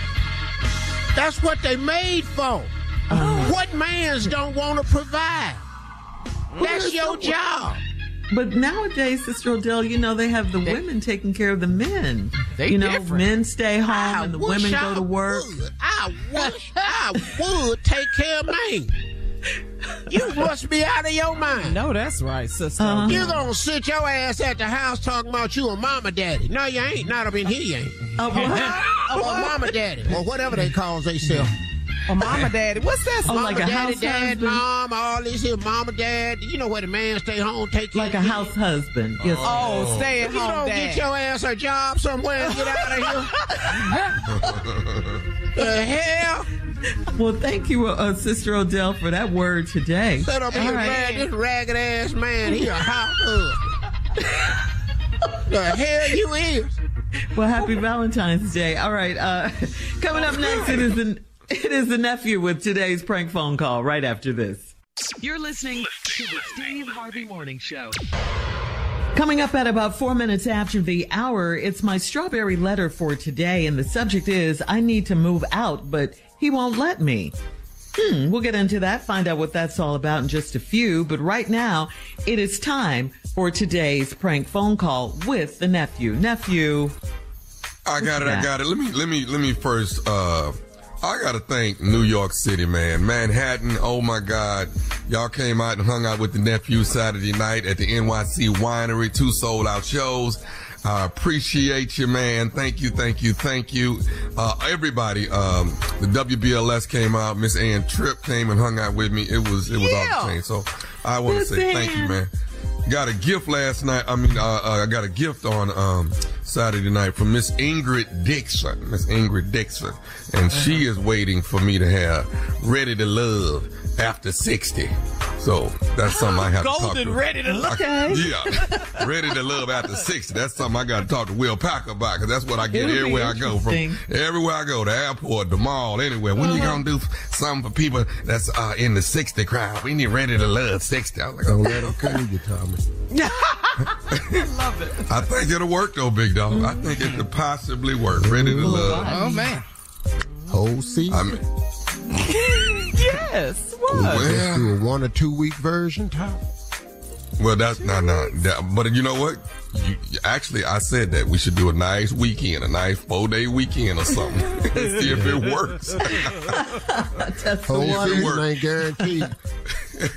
That's what they made for. Oh. What mans don't want to provide? That's your job. But nowadays, Sister Odell, you know, they have the they, women taking care of the men. They You know, different. men stay home I and the women go to work. Would. I wish I would take care of me. You must be out of your mind. No, that's right, sister. Uh-huh. You're going to sit your ass at the house talking about you and mama daddy. No, you ain't. Not up in here, you ain't. Uh, or mama daddy, or whatever they call themselves. Or mama, daddy. What's that? Oh, mama, like a daddy, house dad, husband. Mom, all this shit. Mama, dad. You know where the man stay home, take care. Like a house husband. Yes. Oh, oh stay at home, you don't dad. Get your ass a job somewhere and get out of here. The hell? Well, thank you, uh, Sister Odell, for that word today. Set up here, right. This ragged ass man. He a house husband. The hell you is? Well, happy Valentine's Day. All right. Uh, coming up next, it is the, it is the nephew with today's prank phone call right after this. You're listening to the Steve Harvey Morning Show. Coming up at about four minutes after the hour, it's my strawberry letter for today. And the subject is, I need to move out, but he won't let me. Hmm, we'll get into that, find out what that's all about in just a few. But right now, it is time for today's prank phone call with the nephew. Nephew. I got it, I got it. Let me, let me, let me first, uh, I got to thank New York City, man. Manhattan, oh my God. Y'all came out and hung out with the nephew Saturday night at the N Y C Winery, two sold out shows. I appreciate you, man. Thank you, thank you, thank you. Uh, everybody, um, the W B L S came out. Miss Ann Tripp came and hung out with me. It was, it was yeah. off the chain. So I want to say thank you, man. Got a gift last night. I mean, uh, uh, I got a gift on um, Saturday night from Miss Ingrid Dixon. Miss Ingrid Dixon. And she is waiting for me to have Ready to Love after sixty. So that's something I have Golden, to talk to. Golden, Ready to Love. Okay. Yeah. Ready to Love after sixty. That's something I got to talk to Will Packer about, because that's what I get It'll everywhere I go. From everywhere I go, the airport, the mall, anywhere. When uh-huh. you going to do something for people that's uh, in the sixty crowd? We need Ready to Love sixty. I was like, oh, that okay, you Tommy. I love it. I think it'll work though, big dog. Mm-hmm. I think it could possibly work. Ready to Love. Oh man. Whole season. I mean, yes. What? Well, do a one or two week version, Tom. Well, that's not not. That, but you know what? You, actually, I said that we should do a nice weekend, a nice four day weekend or something, and see if it works. That's whole season ain't guaranteed.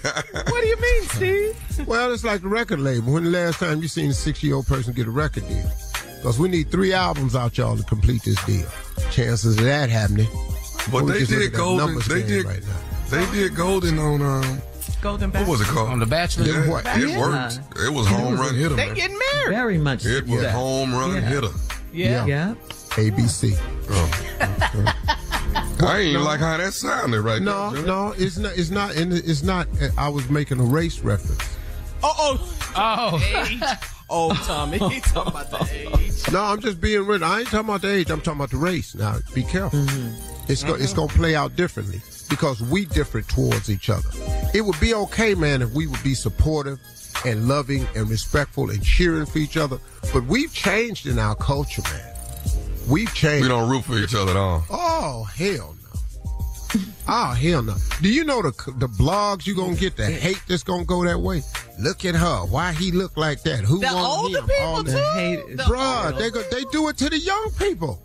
What do you mean, Steve? Well, it's like the record label. When the last time you seen a sixty-year-old person get a record deal? Because we need three albums out, y'all, to complete this deal. Chances of that happening. But they did Golden. They did. Right they did Golden on. Um, Golden Bachelor. What was it called? On The Bachelor. Yeah, what? It yeah. worked. It was home it was run a, hitter. They man. Getting married. Very much. It was that. Home run yeah. hitter. Yeah. Yeah. yeah. A B C. Oh. Okay. I ain't no. like how that sounded right now. No, there, no, it's not. It's not. In the, it's not. I was making a race reference. Oh, oh, oh, age. Oh, Tommy, he talking about the age. No, I'm just being real. I ain't talking about the age. I'm talking about the race. Now, be careful. Mm-hmm. It's go, it's gonna play out differently because we different towards each other. It would be okay, man, if we would be supportive and loving and respectful and cheering for each other. But we've changed in our culture, man. We've changed. We don't root for each other at all. Oh, hell no. Oh, hell no. Do you know the the blogs you're going to get, the hate that's going to go that way? Look at her. Why he look like that? Who the older him? People, all too. The bruh, they, go, they do it to the young people.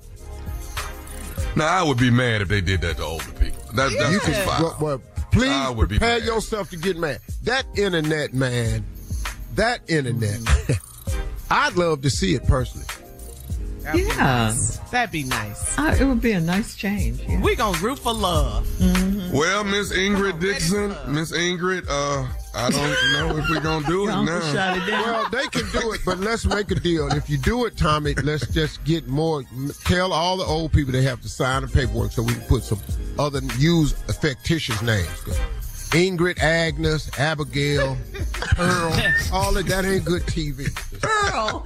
Now, I would be mad if they did that to older people. That's, yeah. that's you can, well, well, please I would prepare be yourself to get mad. That internet, man. That internet. I'd love to see it personally. That'd yeah, be nice. That'd be nice. Uh, it would be a nice change. Yeah. We gonna root for love. Mm-hmm. Well, Miss Ingrid on, Dixon, Miss Ingrid, uh, I don't know if we gonna do it now. Shut it down. Well, they can do it, but let's make a deal. If you do it, Tommy, let's just get more. Tell all the old people they have to sign the paperwork so we can put some other use fictitious names. Ingrid, Agnes, Abigail, Pearl. All of that ain't good T V. Pearl.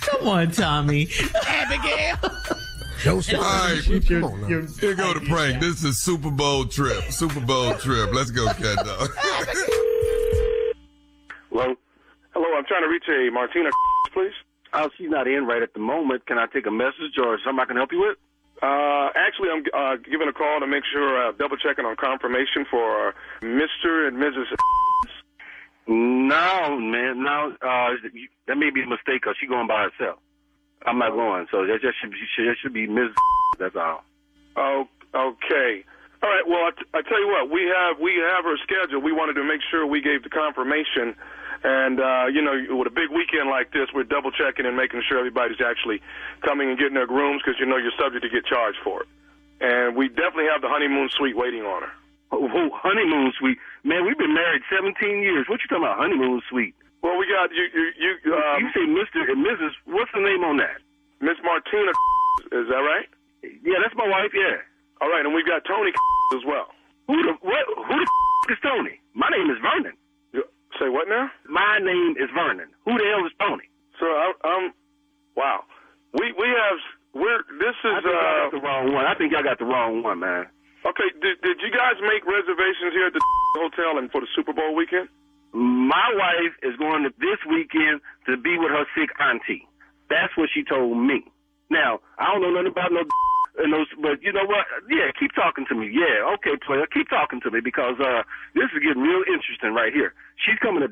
Come on, Tommy. Abigail. All right, your, on, your, here go the prank. This is Super Bowl trip. Super Bowl trip. Let's go, cat dog. Hello? Hello, I'm trying to reach a Martina, please. Oh, she's not in right at the moment. Can I take a message or something I can help you with? Uh, actually, I'm uh, giving a call to make sure I'm uh, double-checking on confirmation for Mister and Missus No, man, no. Uh, that may be a mistake because she's going by herself. I'm not going, so that just should be, that should be Miz That's all. Oh, okay. All right. Well, I, t I tell you what, we have we have her schedule. We wanted to make sure we gave the confirmation, and uh, you know, with a big weekend like this, we're double checking and making sure everybody's actually coming and getting their rooms because you know you're subject to get charged for it. and we definitely have the honeymoon suite waiting on her. Oh, honeymoon suite? Man, we've been married seventeen years. What you talking about, honeymoon suite? Well, we got you. You, you, um, you say Mister and Missus What's the name on that? Miss Martina. Is that right? Yeah, that's my wife. Yeah. All right, and we've got Tony as well. Who the what? Who the is Tony? My name is Vernon. You, say what now? My name is Vernon. Who the hell is Tony? So I, um, wow. We we have we're this is I think uh I got the wrong one. I think y'all got the wrong one, man. Okay, did, did you guys make reservations here at the hotel and for the Super Bowl weekend? My wife is going to this weekend to be with her sick auntie. That's what she told me. Now, I don't know nothing about no and those, but you know what? Yeah, keep talking to me. Yeah, okay, player, keep talking to me because uh, this is getting real interesting right here. She's coming to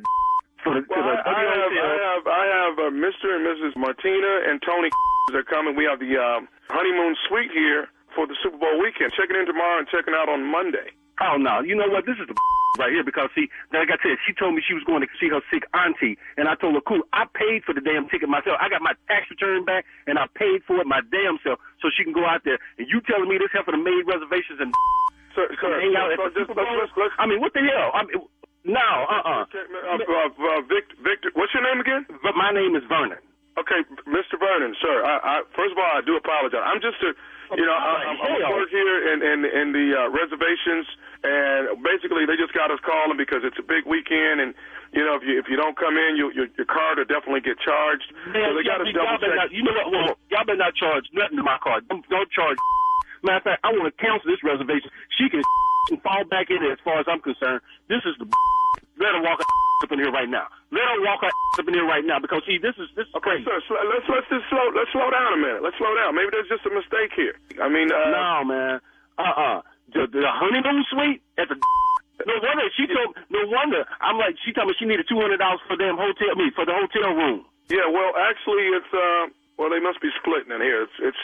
for the. Well, to the I, I, have, I have, I have uh, Mister and Missus Martina and Tony are coming. We have the um, honeymoon suite here for the Super Bowl weekend. Checking in tomorrow and checking out on Monday. Oh, no. You know what? This is the right here because, see, like I said, she told me she was going to see her sick auntie, and I told her, cool, I paid for the damn ticket myself. I got my tax return back, and I paid for it my damn self so she can go out there. And you telling me this heifer made reservations and sir, sir, hang out sir, at the Super Bowl? Let's, let's, let's, I mean, what the hell? I mean, no, uh-uh. Okay, uh, uh, uh, Victor, Victor, what's your name again? But my name is Vernon. Okay, Mister Vernon, sir, I, I, first of all, I do apologize. I'm just a... You know, I'm, I'm a clerk here in, in, in the uh, reservations, and basically they just got us calling because it's a big weekend, and, you know, if you if you don't come in, you, you, your card will definitely get charged. Man, so they got us double-check. You know what? Well, y'all better not charge nothing to my card. Don't, don't charge. Matter of fact, I want to cancel this reservation. She can fall back in there as far as I'm concerned. This is the Let her walk her up in here right now. Let her walk her up in here right now because, see, this is this is okay, crazy. Sir, so let's, let's, just slow, let's slow down a minute. Let's slow down. Maybe there's just a mistake here. I mean, uh... No, man. Uh-uh. The, the honeymoon suite at the... No wonder she told... No wonder. I'm like, she told me she needed two hundred dollars for them hotel... I mean, for the hotel room. Yeah, well, actually, it's, uh... Well, they must be splitting in here. It's it's,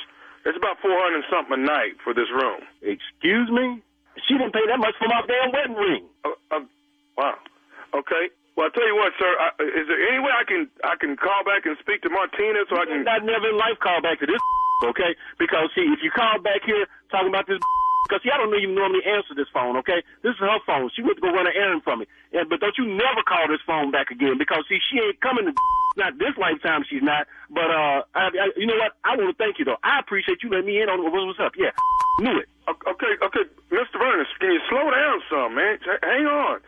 it's about four hundred and something a night for this room. Excuse me? She didn't pay that much for my damn wedding ring. Uh, uh, wow. Okay. Well, I tell you what, sir. I, is there any way I can I can call back and speak to Martina so I can? I never in life call back to this. Okay, because see, if you call back here talking about this, because see, I don't even normally answer this phone. Okay, this is her phone. She went to go run an errand for me. And, but don't you never call this phone back again because see, she ain't coming to. Not this lifetime, she's not. But uh, I, I, you know what? I want to thank you though. I appreciate you letting me in on what's up. Yeah, knew it. Okay, okay, Mister Vernon, can you slow down some, man? Hang on.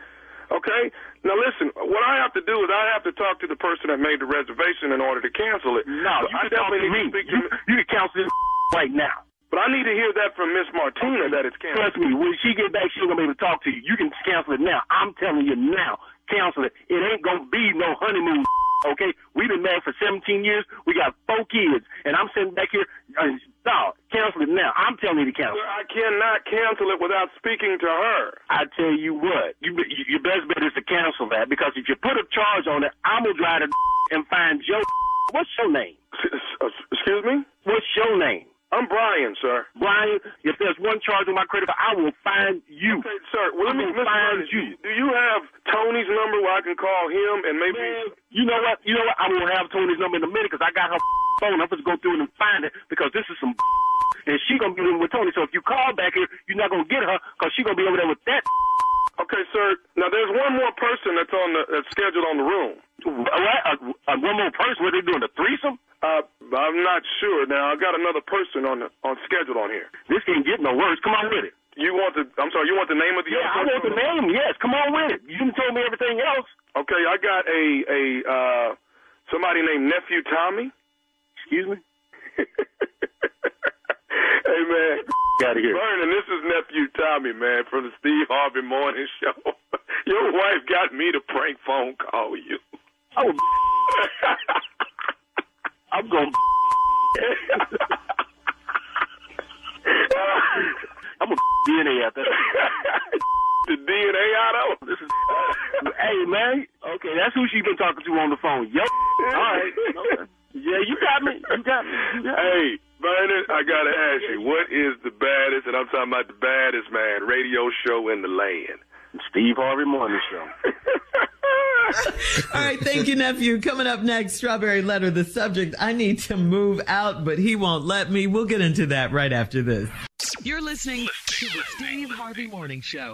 Okay? Now, listen, what I have to do is I have to talk to the person that made the reservation in order to cancel it. No, so you I can definitely need to speak to you, you can cancel this right now. But I need to hear that from Miss Martina okay. that it's canceled. Trust me, when she get back, she's going to be able to talk to you. You can cancel it now. I'm telling you now. Cancel it. It ain't going to be no honeymoon, okay? We've been married for seventeen years. We got four kids. And I'm sitting back here, uh, no, cancel it now. I'm telling you to cancel it. Sir, I cannot cancel it without speaking to her. I tell you what, you, you, your best bet is to cancel that because if you put a charge on it, I'm going to drive to and find your. What's your name? Excuse me? What's your name? I'm Brian, sir. Brian, if there's one charge on my credit card, I will find you. Okay, sir, well, let me find you. Do you have Tony's number where I can call him and maybe... Man, you know what? You know what? I will have Tony's number in a minute because I got her phone. I'm going to go through it and find it because this is some... And she's going to be living with Tony, so if you call back here, you're not going to get her because she's going to be over there with that... Okay, sir. Now, there's one more person that's on the that's scheduled on the room. What? Uh, uh, one more person? What are they doing, a threesome? Uh, I'm not sure. Now, I got another person on the, on schedule on here. This can't get no worse. Come on with it. You want the? I'm sorry. You want the name of the? Yeah, other I want the name. Yes. Come on with it. You didn't tell me everything else. Okay, I got a a uh somebody named Nephew Tommy. Excuse me. Hey man, out of here. Vernon, this is Nephew Tommy, man, from the Steve Harvey Morning Show. Your wife got me to prank phone call you. Oh. I'm going to I'm going to D N A out there. The D N A out of this is hey, man. Okay, that's who she's been talking to on the phone. Yep. All right. Okay. Yeah, you got me. You got me. You got me. Hey, Vernon, I got to ask you, what is the baddest, and I'm talking about the baddest, man, radio show in the land? Steve Harvey Morning Show. All right. Thank you, nephew. Coming up next, Strawberry Letter, the subject, I need to move out, but he won't let me. We'll get into that right after this. You're listening to the Steve Harvey Morning Show.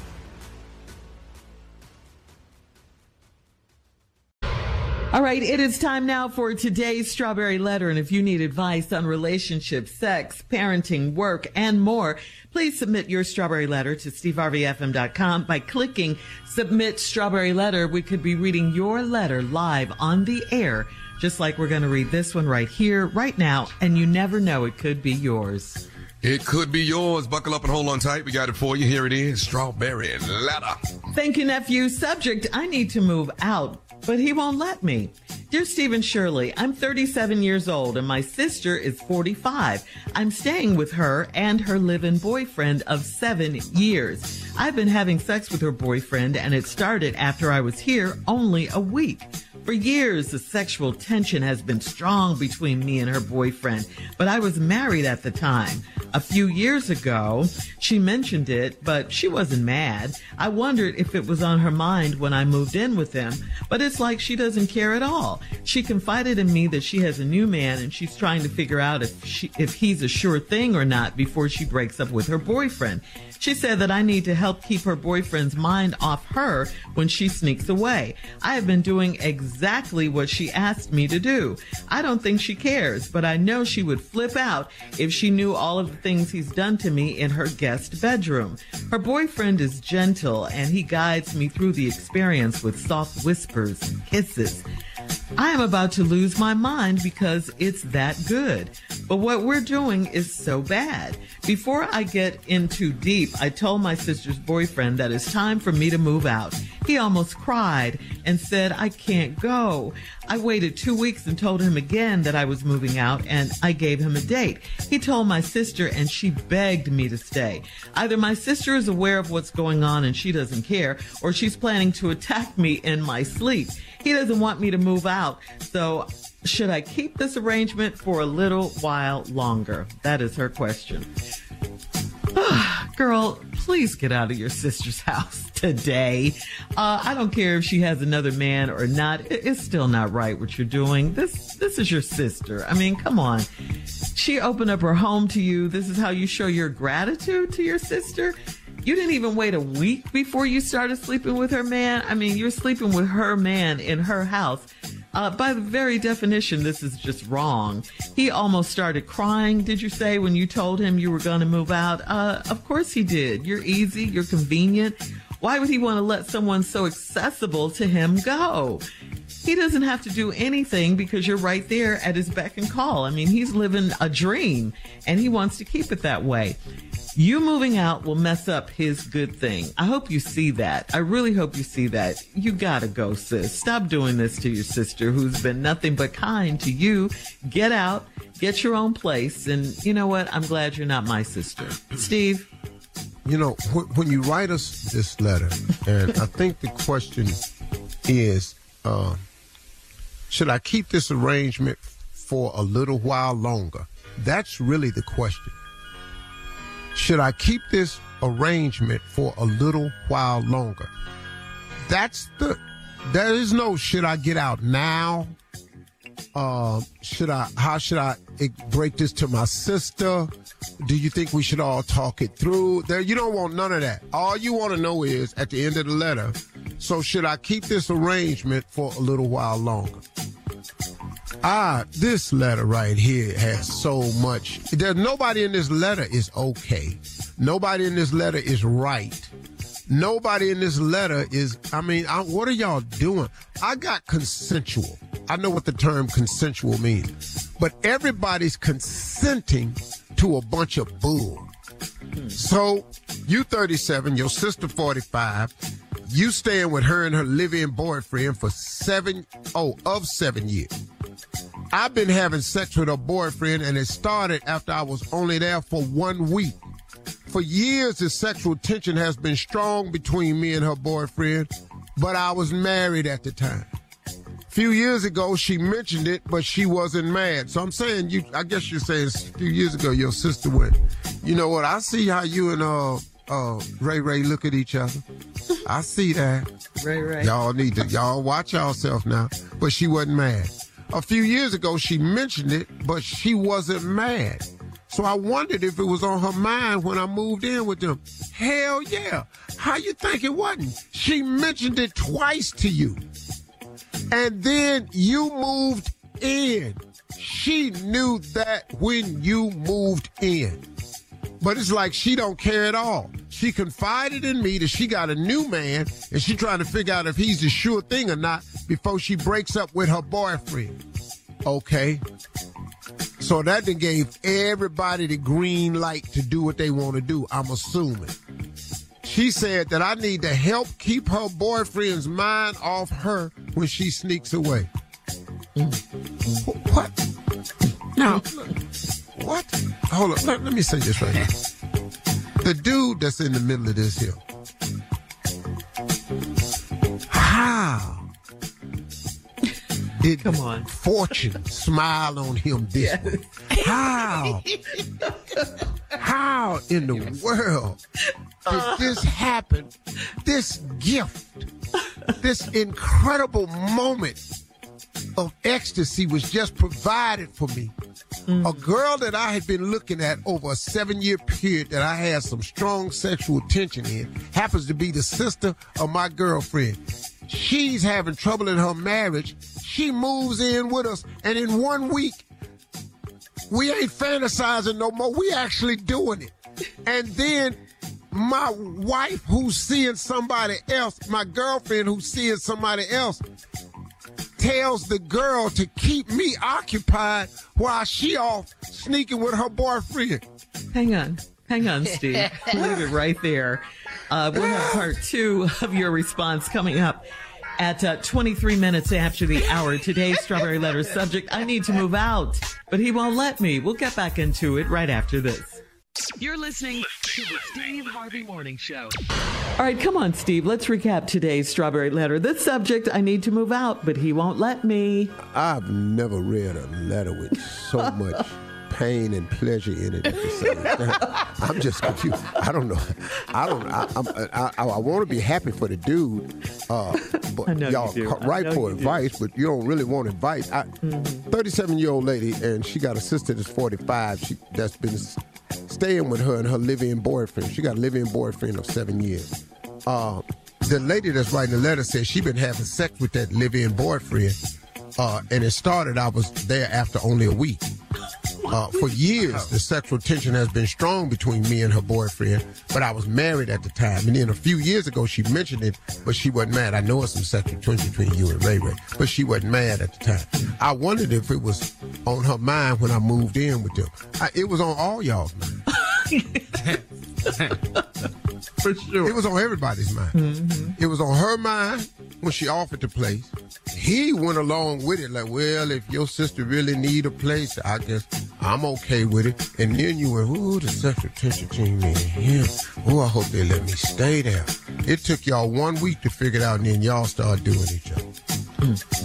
All right, it is time now for today's Strawberry Letter. And if you need advice on relationships, sex, parenting, work, and more, please submit your Strawberry Letter to steve harvey f m dot com by clicking Submit Strawberry Letter. We could be reading your letter live on the air, just like we're going to read this one right here, right now. And you never know, it could be yours. It could be yours. Buckle up and hold on tight. We got it for you. Here it is, Strawberry Letter. Thank you, nephew. Subject, I need to move out, but he won't let me. Dear Steve and Shirley, I'm thirty-seven years old and my sister is forty-five. I'm staying with her and her live-in boyfriend of seven years. I've been having sex with her boyfriend and it started after I was here only a week. For years, the sexual tension has been strong between me and her boyfriend, but I was married at the time. A few years ago, she mentioned it, but she wasn't mad. I wondered if it was on her mind when I moved in with him, but it's like she doesn't care at all. She confided in me that she has a new man and she's trying to figure out if she, if he's a sure thing or not before she breaks up with her boyfriend. She said that I need to help keep her boyfriend's mind off her when she sneaks away. I have been doing exactly what she asked me to do. I don't think she cares, but I know she would flip out if she knew all of the things he's done to me in her guest bedroom. Her boyfriend is gentle and he guides me through the experience with soft whispers and kisses. I am about to lose my mind because it's that good. But what we're doing is so bad. Before I get in too deep, I told my sister's boyfriend that it's time for me to move out. He almost cried and said, I can't go. I waited two weeks and told him again that I was moving out and I gave him a date. He told my sister and she begged me to stay. Either my sister is aware of what's going on and she doesn't care, or she's planning to attack me in my sleep. He doesn't want me to move out, so should I keep this arrangement for a little while longer? That is her question. Girl, please get out of your sister's house today. Uh, I don't care if she has another man or not. It's still not right what you're doing. This this is your sister. I mean, come on. She opened up her home to you. This is how you show your gratitude to your sister. You didn't even wait a week before you started sleeping with her man. I mean, you're sleeping with her man in her house. Uh, by the very definition, this is just wrong. He almost started crying, did you say, when you told him you were going to move out? Uh, of course he did. You're easy. You're convenient. Why would he want to let someone so accessible to him go? He doesn't have to do anything because you're right there at his beck and call. I mean, he's living a dream and he wants to keep it that way. You moving out will mess up his good thing. I hope you see that. I really hope you see that. You gotta go, sis. Stop doing this to your sister who's been nothing but kind to you. Get out, get your own place. And you know what? I'm glad you're not my sister. Steve? You know, when you write us this letter, and I think the question is, uh, should I keep this arrangement for a little while longer? That's really the question. Should I keep this arrangement for a little while longer? That's the, there is no should I get out now? Uh, should I, how should I break this to my sister? Do you think we should all talk it through? There, you don't want none of that. All you want to know is at the end of the letter, so should I keep this arrangement for a little while longer? Ah, this letter right here has so much. There's nobody in this letter is okay. Nobody in this letter is right. Nobody in this letter is, I mean, I, what are y'all doing? I got consensual. I know what the term consensual means. But everybody's consenting to a bunch of bull. So you thirty-seven, your sister forty-five, you staying with her and her live-in boyfriend for seven, oh, of seven years. I've been having sex with her boyfriend, and it started after I was only there for one week. For years, the sexual tension has been strong between me and her boyfriend, but I was married at the time. A few years ago, she mentioned it, but she wasn't mad. So I'm saying, you, I guess you're saying a few years ago, your sister went, you know what, I see how you and uh, uh, Ray Ray look at each other. I see that. Ray Ray. Y'all need to, y'all watch yourself now. But she wasn't mad. A few years ago, she mentioned it, but she wasn't mad. So I wondered if it was on her mind when I moved in with them. Hell yeah. How you think it wasn't? She mentioned it twice to you. And then you moved in. She knew that when you moved in. But it's like she don't care at all. She confided in me that she got a new man and she trying to figure out if he's the sure thing or not before she breaks up with her boyfriend. Okay. So that then gave everybody the green light to do what they want to do, I'm assuming. She said that I need to help keep her boyfriend's mind off her when she sneaks away. What? No. What? Hold on. Let, let me say this right now. The dude that's in the middle of this here. How? Did Come on. Fortune smile on him this yes. way? How? How in the yes. world did this happen? This gift, this incredible moment of ecstasy was just provided for me. Mm. A girl that I had been looking at over a seven-year period that I had some strong sexual tension in happens to be the sister of my girlfriend. She's having trouble in her marriage. She moves in with us, and in one week, we ain't fantasizing no more. We actually doing it. And then my wife who's seeing somebody else, my girlfriend who's seeing somebody else, tells the girl to keep me occupied while she off sneaking with her boyfriend. Hang on. Hang on, Steve. Leave it right there. Uh, we'll have part two of your response coming up. At uh, twenty-three minutes after the hour, today's Strawberry Letter subject, I need to move out, but he won't let me. We'll get back into it right after this. You're listening to the Steve Harvey Morning Show. All right, come on, Steve. Let's recap today's Strawberry Letter. This subject, I need to move out, but he won't let me. I've never read a letter with so much pain and pleasure in it at the same time. I'm just confused. I don't know. I don't. I I, I, I want to be happy for the dude, uh, but y'all right for advice, do. But you don't really want advice. thirty-seven mm-hmm. year old lady, and she got a sister that's forty-five. She that's been staying with her and her live-in boyfriend. She got a live-in boyfriend of seven years. Uh, the lady that's writing the letter says she been having sex with that live-in boyfriend, uh, and it started. I was there after only a week. Uh, for years, the sexual tension has been strong between me and her boyfriend, but I was married at the time. And then a few years ago, she mentioned it, but she wasn't mad. I know it's some sexual tension between you and Ray Ray, but she wasn't mad at the time. I wondered if it was on her mind when I moved in with them. I, it was on all y'all's mind. For sure. It was on everybody's mind. Mm-hmm. It was on her mind when she offered the place. He went along with it like, well, if your sister really need a place, I guess I'm okay with it. And then you went, ooh, the sexual tension between me and him. Ooh, I hope they let me stay there. It took y'all one week to figure it out, and then y'all started doing each other.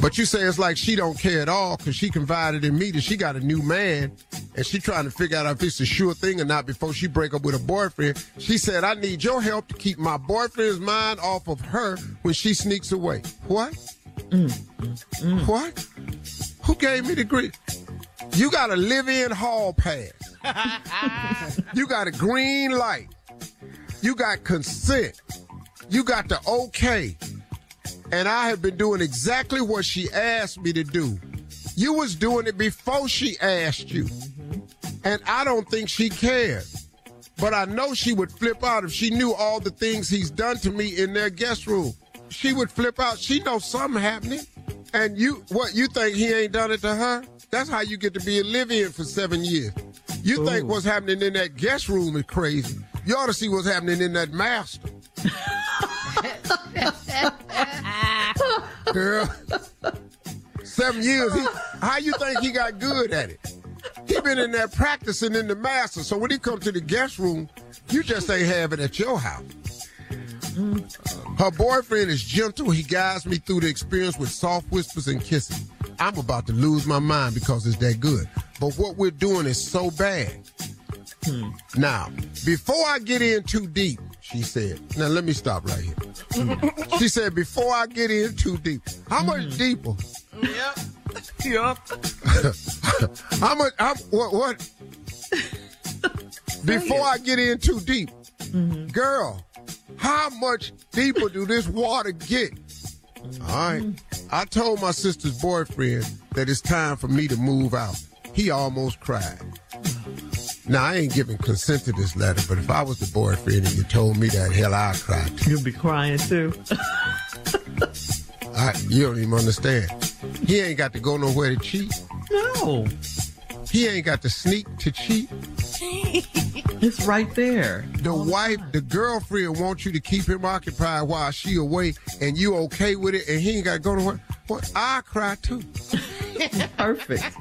But you say it's like she don't care at all because she confided in me that she got a new man and she trying to figure out if it's a sure thing or not before she break up with her boyfriend. She said, I need your help to keep my boyfriend's mind off of her when she sneaks away. What? Mm. Mm. What? Who gave me the green? You got a live-in hall pass. You got a green light. You got consent. You got the okay. And I have been doing exactly what she asked me to do. You was doing it before she asked you. Mm-hmm. And I don't think she cared. But I know she would flip out if she knew all the things he's done to me in their guest room. She would flip out. She knows something happening. And you, what, you think he ain't done it to her? That's how you get to be a live-in for seven years. You Ooh. Think what's happening in that guest room is crazy. You ought to see what's happening in that master. Girl, seven years, he, how you think he got good at it? He been in there practicing in the master. So when he come to the guest room, you just ain't have it at your house. Her boyfriend is gentle. He guides me through the experience with soft whispers and kissing. I'm about to lose my mind because it's that good. But what we're doing is so bad. Hmm. Now, before I get in too deep, she said, now let me stop right here. Mm. She said, before I get in too deep, how mm. much deeper? Yep. Yep. How much, how, what, what? Before I get in too deep, mm-hmm. girl, how much deeper do this water get? All right. I told my sister's boyfriend that it's time for me to move out. He almost cried. Now, I ain't giving consent to this letter, but if I was the boyfriend and you told me that, hell, I'd cry too. You'll be crying too. I, you don't even understand. He ain't got to go nowhere to cheat. No. He ain't got to sneak to cheat. It's right there. The oh, wife, God. The girlfriend wants you to keep him occupied while she away, and you okay with it, and he ain't got to go nowhere. Well, I cry too. Perfect.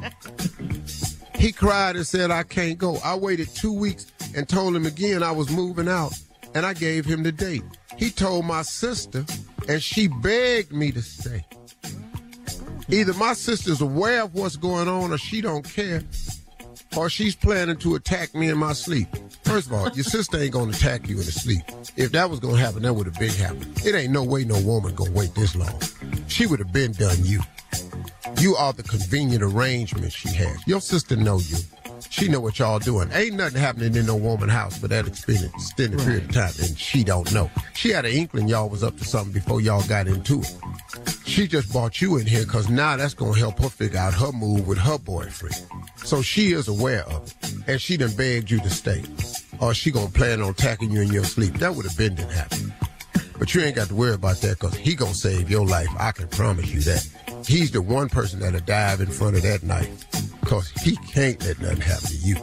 He cried and said, I can't go. I waited two weeks and told him again I was moving out, and I gave him the date. He told my sister, and she begged me to stay. Either my sister's aware of what's going on or she don't care, or she's planning to attack me in my sleep. First of all, your sister ain't going to attack you in the sleep. If that was going to happen, that would have been happening. It ain't no way no woman going to wait this long. She would have been done you. You are the convenient arrangement she has. Your sister know you. She know what y'all doing. Ain't nothing happening in no woman's house for that extended, extended right. period of time, and she don't know. She had an inkling y'all was up to something before y'all got into it. She just brought you in here because now that's going to help her figure out her move with her boyfriend. So she is aware of it, and she done begged you to stay, or she going to plan on attacking you in your sleep. That would have been didn't happen. But you ain't got to worry about that because he going to save your life. I can promise you that. He's the one person that'll dive in front of that knife because he can't let nothing happen to you.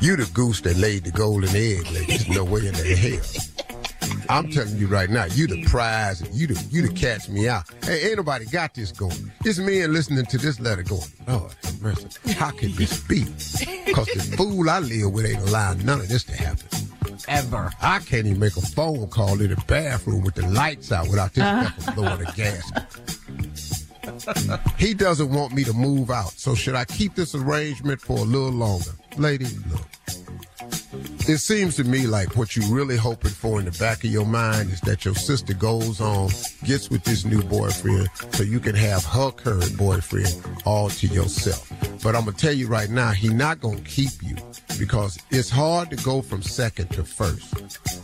You the goose that laid the golden egg, ladies. No way in the hell. I'm telling you right now, you the prize. You the, you the catch me out. Hey, ain't nobody got this going. It's me and listening to this letter going, Lord have mercy, how can this be? Because the fool I live with ain't allowing none of this to happen. Ever. I can't even make a phone call in the bathroom with the lights out without this pepper blowing a gasket. He doesn't want me to move out, so should I keep this arrangement for a little longer? Lady, look. It seems to me like what you're really hoping for in the back of your mind is that your sister goes on, gets with this new boyfriend, so you can have her current boyfriend all to yourself. But I'm going to tell you right now, he not going to keep you because it's hard to go from second to first.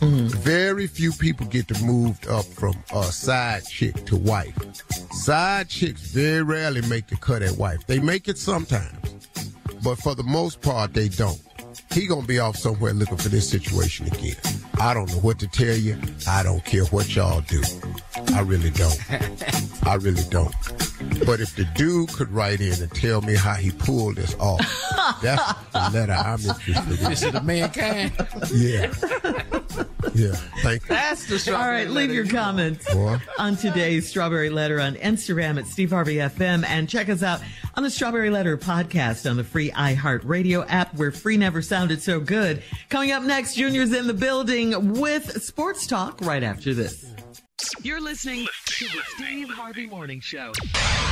Mm-hmm. Very few people get to move up from a uh, side chick to wife. Side chicks very rarely make the cut at wife. They make it sometimes, but for the most part, they don't. He gonna be off somewhere looking for this situation again. I don't know what to tell you. I don't care what y'all do. I really don't. I really don't. But if the dude could write in and tell me how he pulled this off, that's the letter I'm interested in. This is the mankind. Yeah. Yeah. Thank you. That's the strawberry. All right, leave your comments Boy. on today's Strawberry Letter on Instagram at Steve Harvey F M, and check us out on the Strawberry Letter podcast on the free iHeart Radio app, where free never sounded so good. Coming up next, Junior's in the building with sports talk right after this. You're listening to the Steve Harvey Morning Show.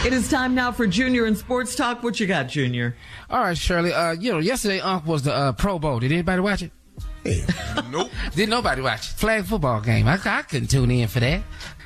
It is time now for Junior and Sports Talk. What you got, Junior? All right, Shirley. Uh, you know, yesterday, Unc was the uh, Pro Bowl. Did anybody watch it? Hey, nope. Did nobody watch it? Flag football game. I, I couldn't tune in for that.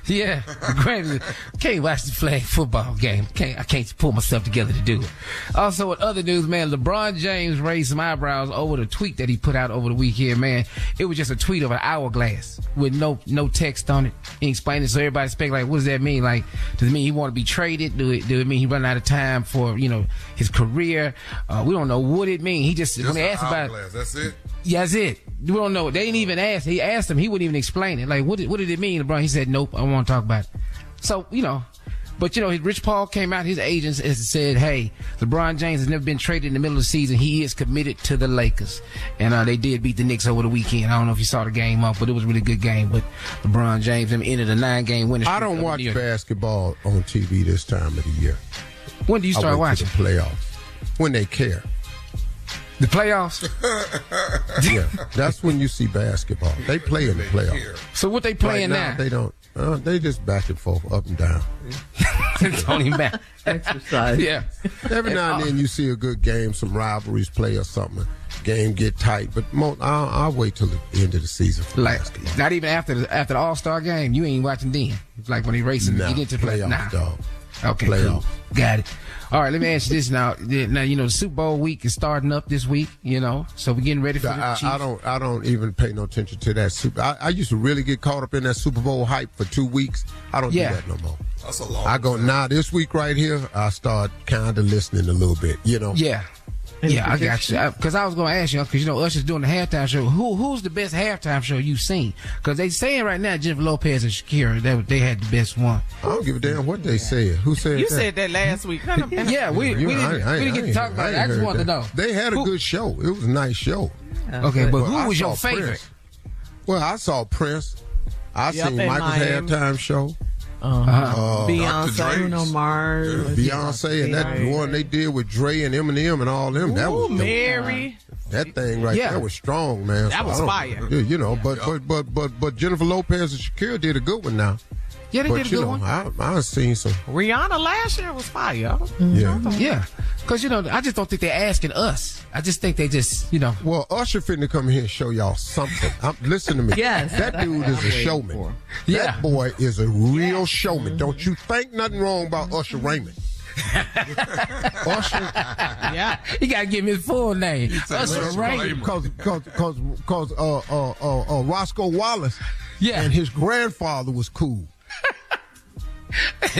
Yeah, granted, can't watch the flag football game. Can't, I can't pull myself together to do it. Also, with other news, man, LeBron James raised some eyebrows over the tweet that he put out over the weekend, man. It was just a tweet of an hourglass with no no text on it. He explained it, so everybody spec like, what does that mean? Like, does it mean he want to be traded? Do it do it mean he run out of time for, you know, his career? Uh, we don't know what it mean. He just, just when asked about it. That's it? Yeah, that's it. We don't know. They didn't even ask. He asked him. He wouldn't even explain it. Like, what did, what did it mean, LeBron? He said, nope, I want to talk about it. So, you know, but, you know, Rich Paul came out, his agents, and said, hey, LeBron James has never been traded in the middle of the season. He is committed to the Lakers. And uh, they did beat the Knicks over the weekend. I don't know if you saw the game off, but it was a really good game. But LeBron James ended a nine-game winning streak. I don't watch basketball on T V this time of the year. When do you start watching? I wait to the playoffs. When they care. The playoffs? Yeah, that's when you see basketball. They play in the playoffs. So what they playing right now, now? They don't. Uh, they just back and forth, up and down. It's only back exercise. Yeah. Every now and then you see a good game, some rivalries play or something. Game get tight, but mo- I'll, I'll wait till the end of the season for like, basketball. Not even after the, after the All Star game. You ain't watching then. It's like when he racing, nah, he didn't play off, nah. Dog. Okay, playoff. Cool. Got it. All right, let me ask you this now. Now, you know, the Super Bowl week is starting up this week, you know, so we're getting ready for the Chiefs. I, I don't I don't even pay no attention to that. Super. I, I used to really get caught up in that Super Bowl hype for two weeks. I don't yeah. do that no more. That's a long I go, time. Nah, this week right here, I start kind of listening a little bit, you know. Yeah. Any yeah, prediction? I got you. Because I, I was going to ask you, because, you know, Usher's doing the halftime show. Who Who's the best halftime show you've seen? Because they saying right now Jennifer Lopez and Shakira, they, they had the best one. I don't give a damn what they yeah. said. Who said you that? You said that last week. Yeah, we, we didn't, I, I, we didn't I, get to talk about it. I just wanted that. to know. They had a who, good show. It was a nice show. Yeah, okay, but, but who I was your favorite? Prince. Well, I saw Prince. I yep, seen Michael's Miami. halftime show. Um, uh, Beyonce, Bruno Mars, Beyonce, and that one they did with Dre and Eminem and all them. Ooh, that was Mary. That thing right yeah. there was strong, man. That so was fire. You know, yeah. but, but but but but Jennifer Lopez and Shakira did a good one now. Yeah, they but, did a good know, one. I I seen some. Rihanna last year was fire. Mm-hmm. Yeah, yeah. Because you know, I just don't think they're asking us. I just think they just, you know. Well, Usher finna come here and show y'all something. I'm, listen to me. Yes, that dude is a showman. Yeah. That boy is a real yeah. showman. Mm-hmm. Don't you think nothing wrong about Usher Raymond? Usher. Yeah. He gotta give me his full name. Usher Raymond. Cause cause cause cause uh uh uh, uh Roscoe Wallace. Yeah. And his grandfather was cool.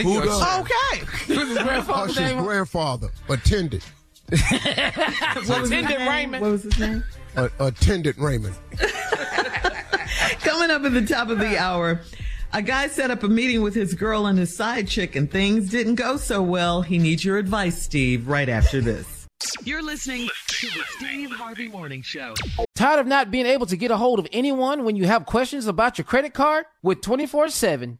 Who does? Okay. His grandfather, Usher's grandfather attended. Attended Raymond. What was his name? Uh, attended Raymond. Coming up at the top of the hour, a guy set up a meeting with his girl and his side chick, and things didn't go so well. He needs your advice, Steve, right after this. You're listening to the Steve Harvey Morning Show. Tired of not being able to get a hold of anyone when you have questions about your credit card? With twenty-four seven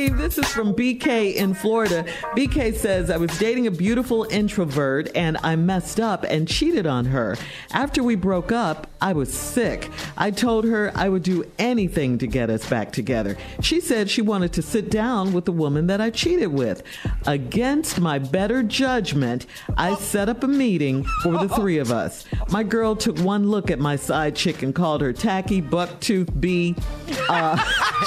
Steve, this is from B K in Florida. B K says, I was dating a beautiful introvert and I messed up and cheated on her. After we broke up, I was sick. I told her I would do anything to get us back together. She said she wanted to sit down with the woman that I cheated with. Against my better judgment, I set up a meeting for the three of us. My girl took one look at my side chick and called her tacky, buck-toothed bee. Uh,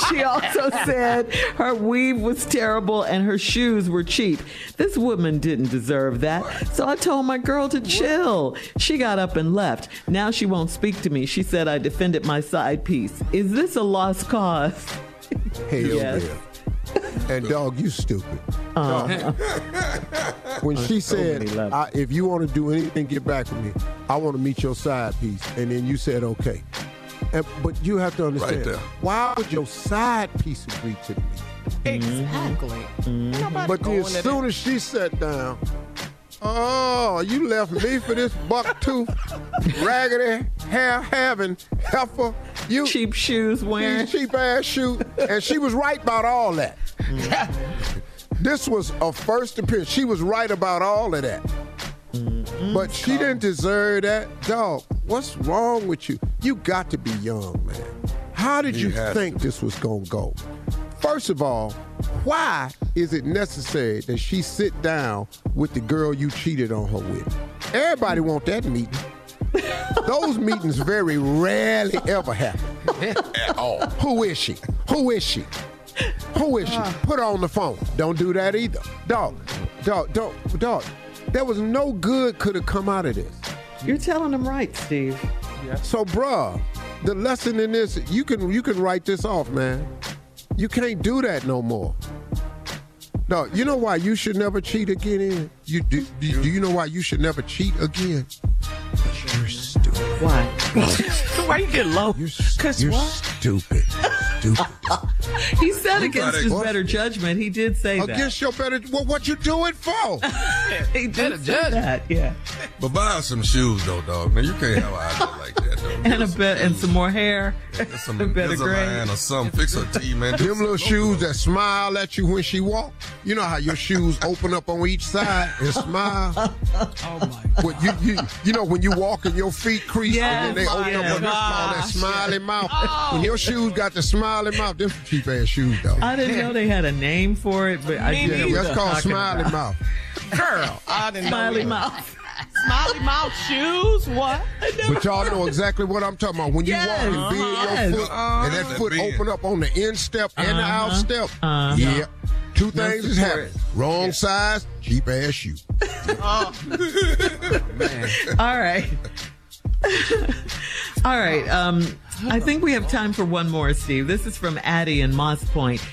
she also said her weave was terrible and her shoes were cheap. This woman didn't deserve that. So I told my girl to chill. She got up and left. Now she won't speak to me. She said I defended my side piece. Is this a lost cause? Hell yes. Yeah. And dog, you stupid. Uh-huh. When she said, I, if you want to do anything, get back with me. I want to meet your side piece. And then you said, okay. And, but you have to understand, right, why would your side piece agree to me? Exactly. Mm-hmm. But then as soon as she sat down, oh, you left me for this buck tooth, raggedy, hair having, heifer, you cheap shoes wearing, cheap ass shoes, and she was right about all that. Mm-hmm. This was a first appearance. She was right about all of that. Mm-hmm. But she didn't deserve that. Dog, what's wrong with you? You got to be young, man. How did you, you think this was gonna go? First of all, why is it necessary that she sit down with the girl you cheated on her with? Everybody want that meeting. Those meetings very rarely ever happen. At all. Who is she? Who is she? Who is she? Put her on the phone. Don't do that either. Dog, dog, dog, dog. There was no good could have come out of this. You're telling them right, Steve. Yeah. So, bruh, the lesson in this, you can you can write this off, man. You can't do that no more. No, you know why you should never cheat again? In? You do, do, do you know why you should never cheat again? You're stupid. Why? Why you get low? You're, Cause you're what? stupid. Stupid. He said you against his what? better judgment. He did say against that. Against your better, well, what you do it for? He did say that, yeah. But buy some shoes, though, dog. Now, you can't have an idea like that, though. And, a bet, and some more hair. Yeah, some a better grade. Or something. Fix her teeth, man. Them little shoes that smile at you when she walks. You know how your shoes open up on each side and smile. Oh, my God. You, you, you know, when you walk and your feet crease, yes, and then they open yes. up on oh, that smiley mouth. Oh. When your shoes got the smiley mouth, them cheap ass shoes, though. I didn't know they had a name for it, but Me I did. Yeah, that's called smiley mouth. Girl, I didn't smiley know. Smiley mouth. Smiley mouth shoes? What? But y'all know exactly what I'm talking about. When you yes, walk and bend uh-huh, your yes. foot, uh-huh. and that foot open up on the instep and uh-huh. the outstep. Uh-huh. Yeah. Two no things is happening. Wrong yeah. size, cheap ass shoe. Oh. Man. All right. All right. Um, I think we have time for one more, Steve. This is from Addie in Moss Point.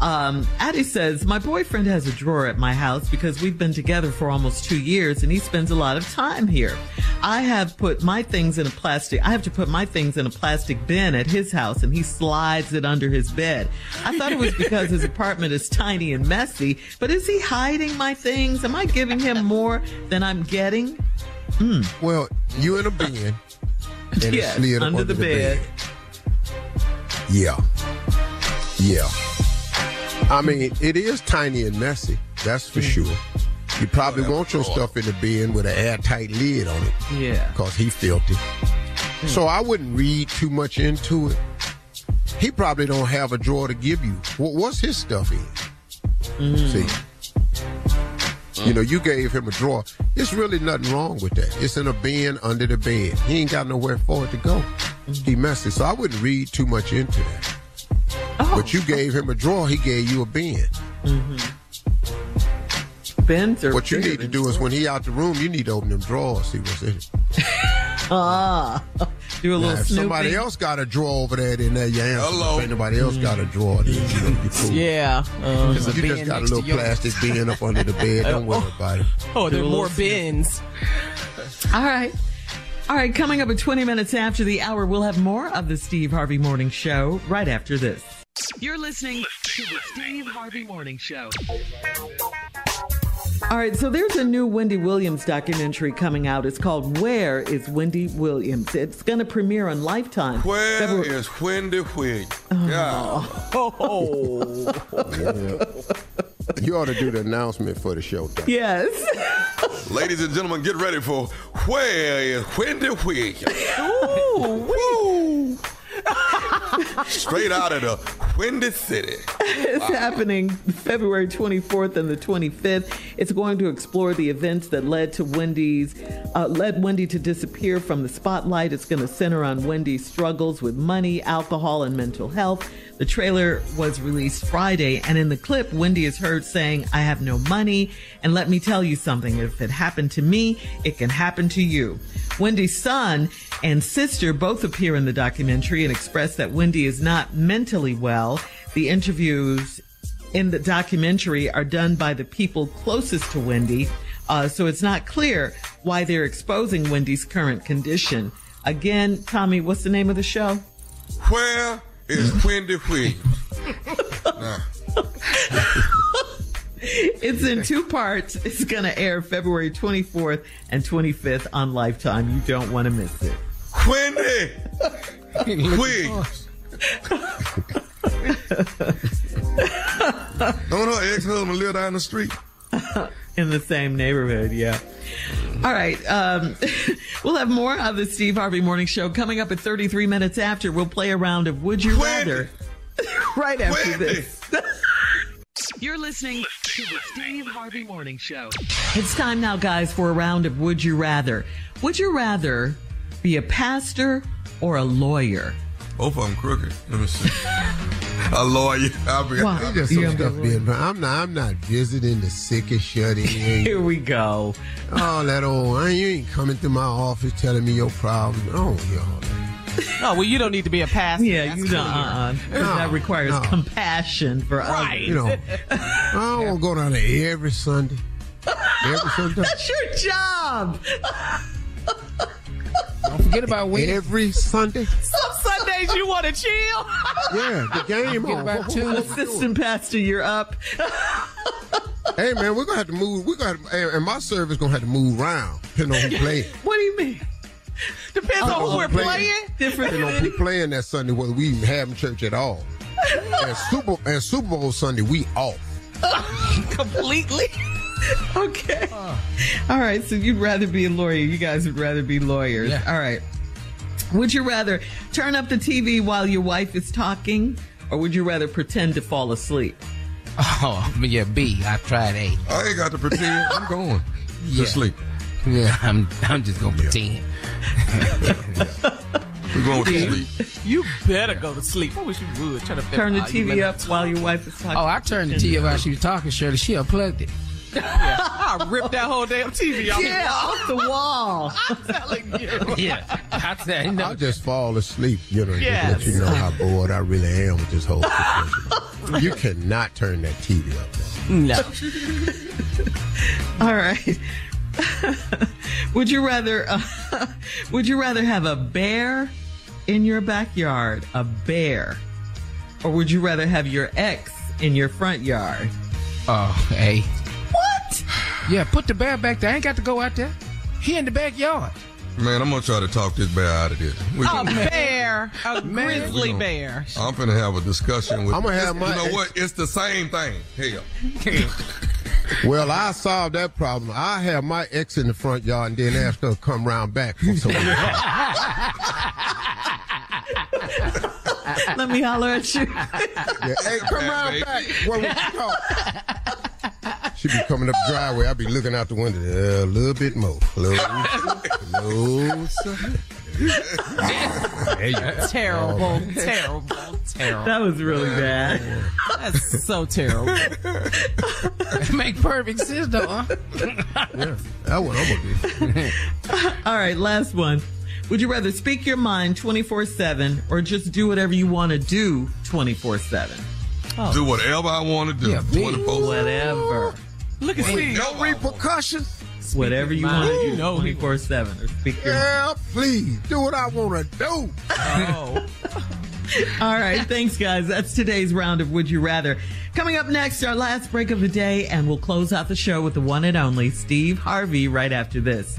Um, Addie says, my boyfriend has a drawer at my house because we've been together for almost two years and he spends a lot of time here. I have put my things in a plastic, I have to put my things in a plastic bin at his house and he slides it under his bed. I thought it was because his apartment is tiny and messy, but is he hiding my things? Am I giving him more than I'm getting? Mm. Well, you in a bin. And yeah, slid under, under the, the bed. bed. Yeah. Yeah. I mean, it is tiny and messy. That's for sure. You probably oh, want your cool. stuff in the bin with an airtight lid on it. Yeah. Because he filthy. Mm. So I wouldn't read too much into it. He probably don't have a drawer to give you. What's his stuff in? Mm. See? Mm. You know, you gave him a drawer. There's really nothing wrong with that. It's in a bin under the bed. He ain't got nowhere for it to go. Mm. He messy. So I wouldn't read too much into that. Oh. But you gave him a drawer, he gave you a bin. Mm-hmm. Bins are What you need to do stores. is when he out the room, you need to open them drawers, see what's in it. Ah, do a little now, if snooping. Somebody else got a drawer over there, then there you answer. Hello. If anybody else mm. got a drawer, then you know, cool. Yeah. Um, you just got a little plastic bin up under the bed. Don't worry oh. about it. Oh, there are more bins. All right. All right, coming up at twenty minutes after the hour, we'll have more of the Steve Harvey Morning Show right after this. You're listening to the Steve Harvey Morning Show. All right, so there's a new Wendy Williams documentary coming out. It's called Where is Wendy Williams? It's going to premiere on Lifetime. Where February- is Wendy Williams? Oh. oh. oh. yeah. You ought to do the announcement for the show. Though. Yes. Ladies and gentlemen, get ready for Where is Wendy Williams? Ooh, woo. Straight out of the Windy City. It's wow. happening February twenty-fourth and the twenty-fifth. It's going to explore the events that led to Wendy's, uh, led Wendy to disappear from the spotlight. It's going to center on Wendy's struggles with money, alcohol, and mental health. The trailer was released Friday, and in the clip, Wendy is heard saying, "I have no money, and let me tell you something. If it happened to me, it can happen to you." Wendy's son and sister both appear in the documentary and express that Wendy is not mentally well. The interviews in the documentary are done by the people closest to Wendy, uh, so it's not clear why they're exposing Wendy's current condition. Again, Tommy, what's the name of the show? Where is Wendy Williams? nah. It's in two parts. It's going to air February twenty-fourth and twenty-fifth on Lifetime. You don't want to miss it. Wendy! Williams! Don't her ex-husband live down the street? In the same neighborhood, yeah. All right. Um, we'll have more of the Steve Harvey Morning Show coming up at thirty-three minutes after. We'll play a round of Would You Wendy. Rather right after Wendy. This. You're listening to the Steve Harvey Morning Show. It's time now, guys, for a round of Would You Rather. Would you rather be a pastor or a lawyer? Both of them crooked. Let me see. A lawyer. I'll be, wow. I'll be, some stuff being, I'm not. I'm not visiting the sick and shut in. Here we go. Oh, that old. You ain't coming to my office telling me your problem. Oh, y'all. Oh, well, you don't need to be a pastor. Yeah, that's you don't. Uh-uh. No, that requires no. compassion for us. Right. You know, I don't want to go down there every Sunday. Every Sunday. That's your job. Don't forget about Wednesday. Every Sunday. Some Sundays you want to chill. Yeah, the game on. About two. Assistant pastor, you're up. Hey, man, we're going to have to move. We're gonna have to, and my service going to have to move around, depending on who plays. What do you mean? Depends on who, who we're playing. playing. Different. Depends on who playing that Sunday, whether we even have church at all. And Super, and Super Bowl Sunday, we off. Completely? Okay. Uh. All right, so you'd rather be a lawyer. You guys would rather be lawyers. Yeah. All right. Would you rather turn up the T V while your wife is talking, or would you rather pretend to fall asleep? Oh, yeah, B. I've tried A. I ain't got to pretend. I'm going yeah. to sleep. Yeah, I'm I'm just going to pretend. We're going to sleep. You better go to sleep. I wish you would. Try to turn the T V up while your wife is talking. Oh, I turned the T V up while she was talking, Shirley. She unplugged it. Yeah. I ripped that whole damn T V off yeah, the wall. I'm telling you. Yeah. I tell you, no. I'll just fall asleep, you know, yes. just let you know how bored I really am with this whole situation. You cannot turn that T V up. Now. No. All right. Would you rather uh, would you rather have a bear in your backyard, a bear, or would you rather have your ex in your front yard? Oh, hey. What? Yeah, put the bear back there. I ain't got to go out there. He in the backyard. Man, I'm going to try to talk this bear out of this. We a gonna, bear. A grizzly gonna, bear. I'm going to have a discussion with I'm gonna have my You know ex- what? It's the same thing. Hell. Well, I solved that problem. I have my ex in the front yard and then asked her to come round back for some reason. Let me holler at you. Yeah, hey, come that round baby. Back. What would you talk? She be coming up the driveway. I be looking out the window. Uh, a little bit more. Closer. Closer. Terrible, oh, terrible, terrible. That was really bad. That's so terrible. Make perfect sense, though. Huh? Yeah, that one I'm gonna do. All right, last one. Would you rather speak your mind twenty-four seven or just do whatever you want to do twenty-four seven? Oh. Do whatever I want to do. Yeah, twenty-four seven. Whatever. Look at Steve. No repercussions. Speak whatever you want to do, twenty-four seven. Or speak your yeah, mind. Please, do what I want to do. Oh. All right. Thanks, guys. That's today's round of Would You Rather. Coming up next, our last break of the day, and we'll close out the show with the one and only Steve Harvey right after this.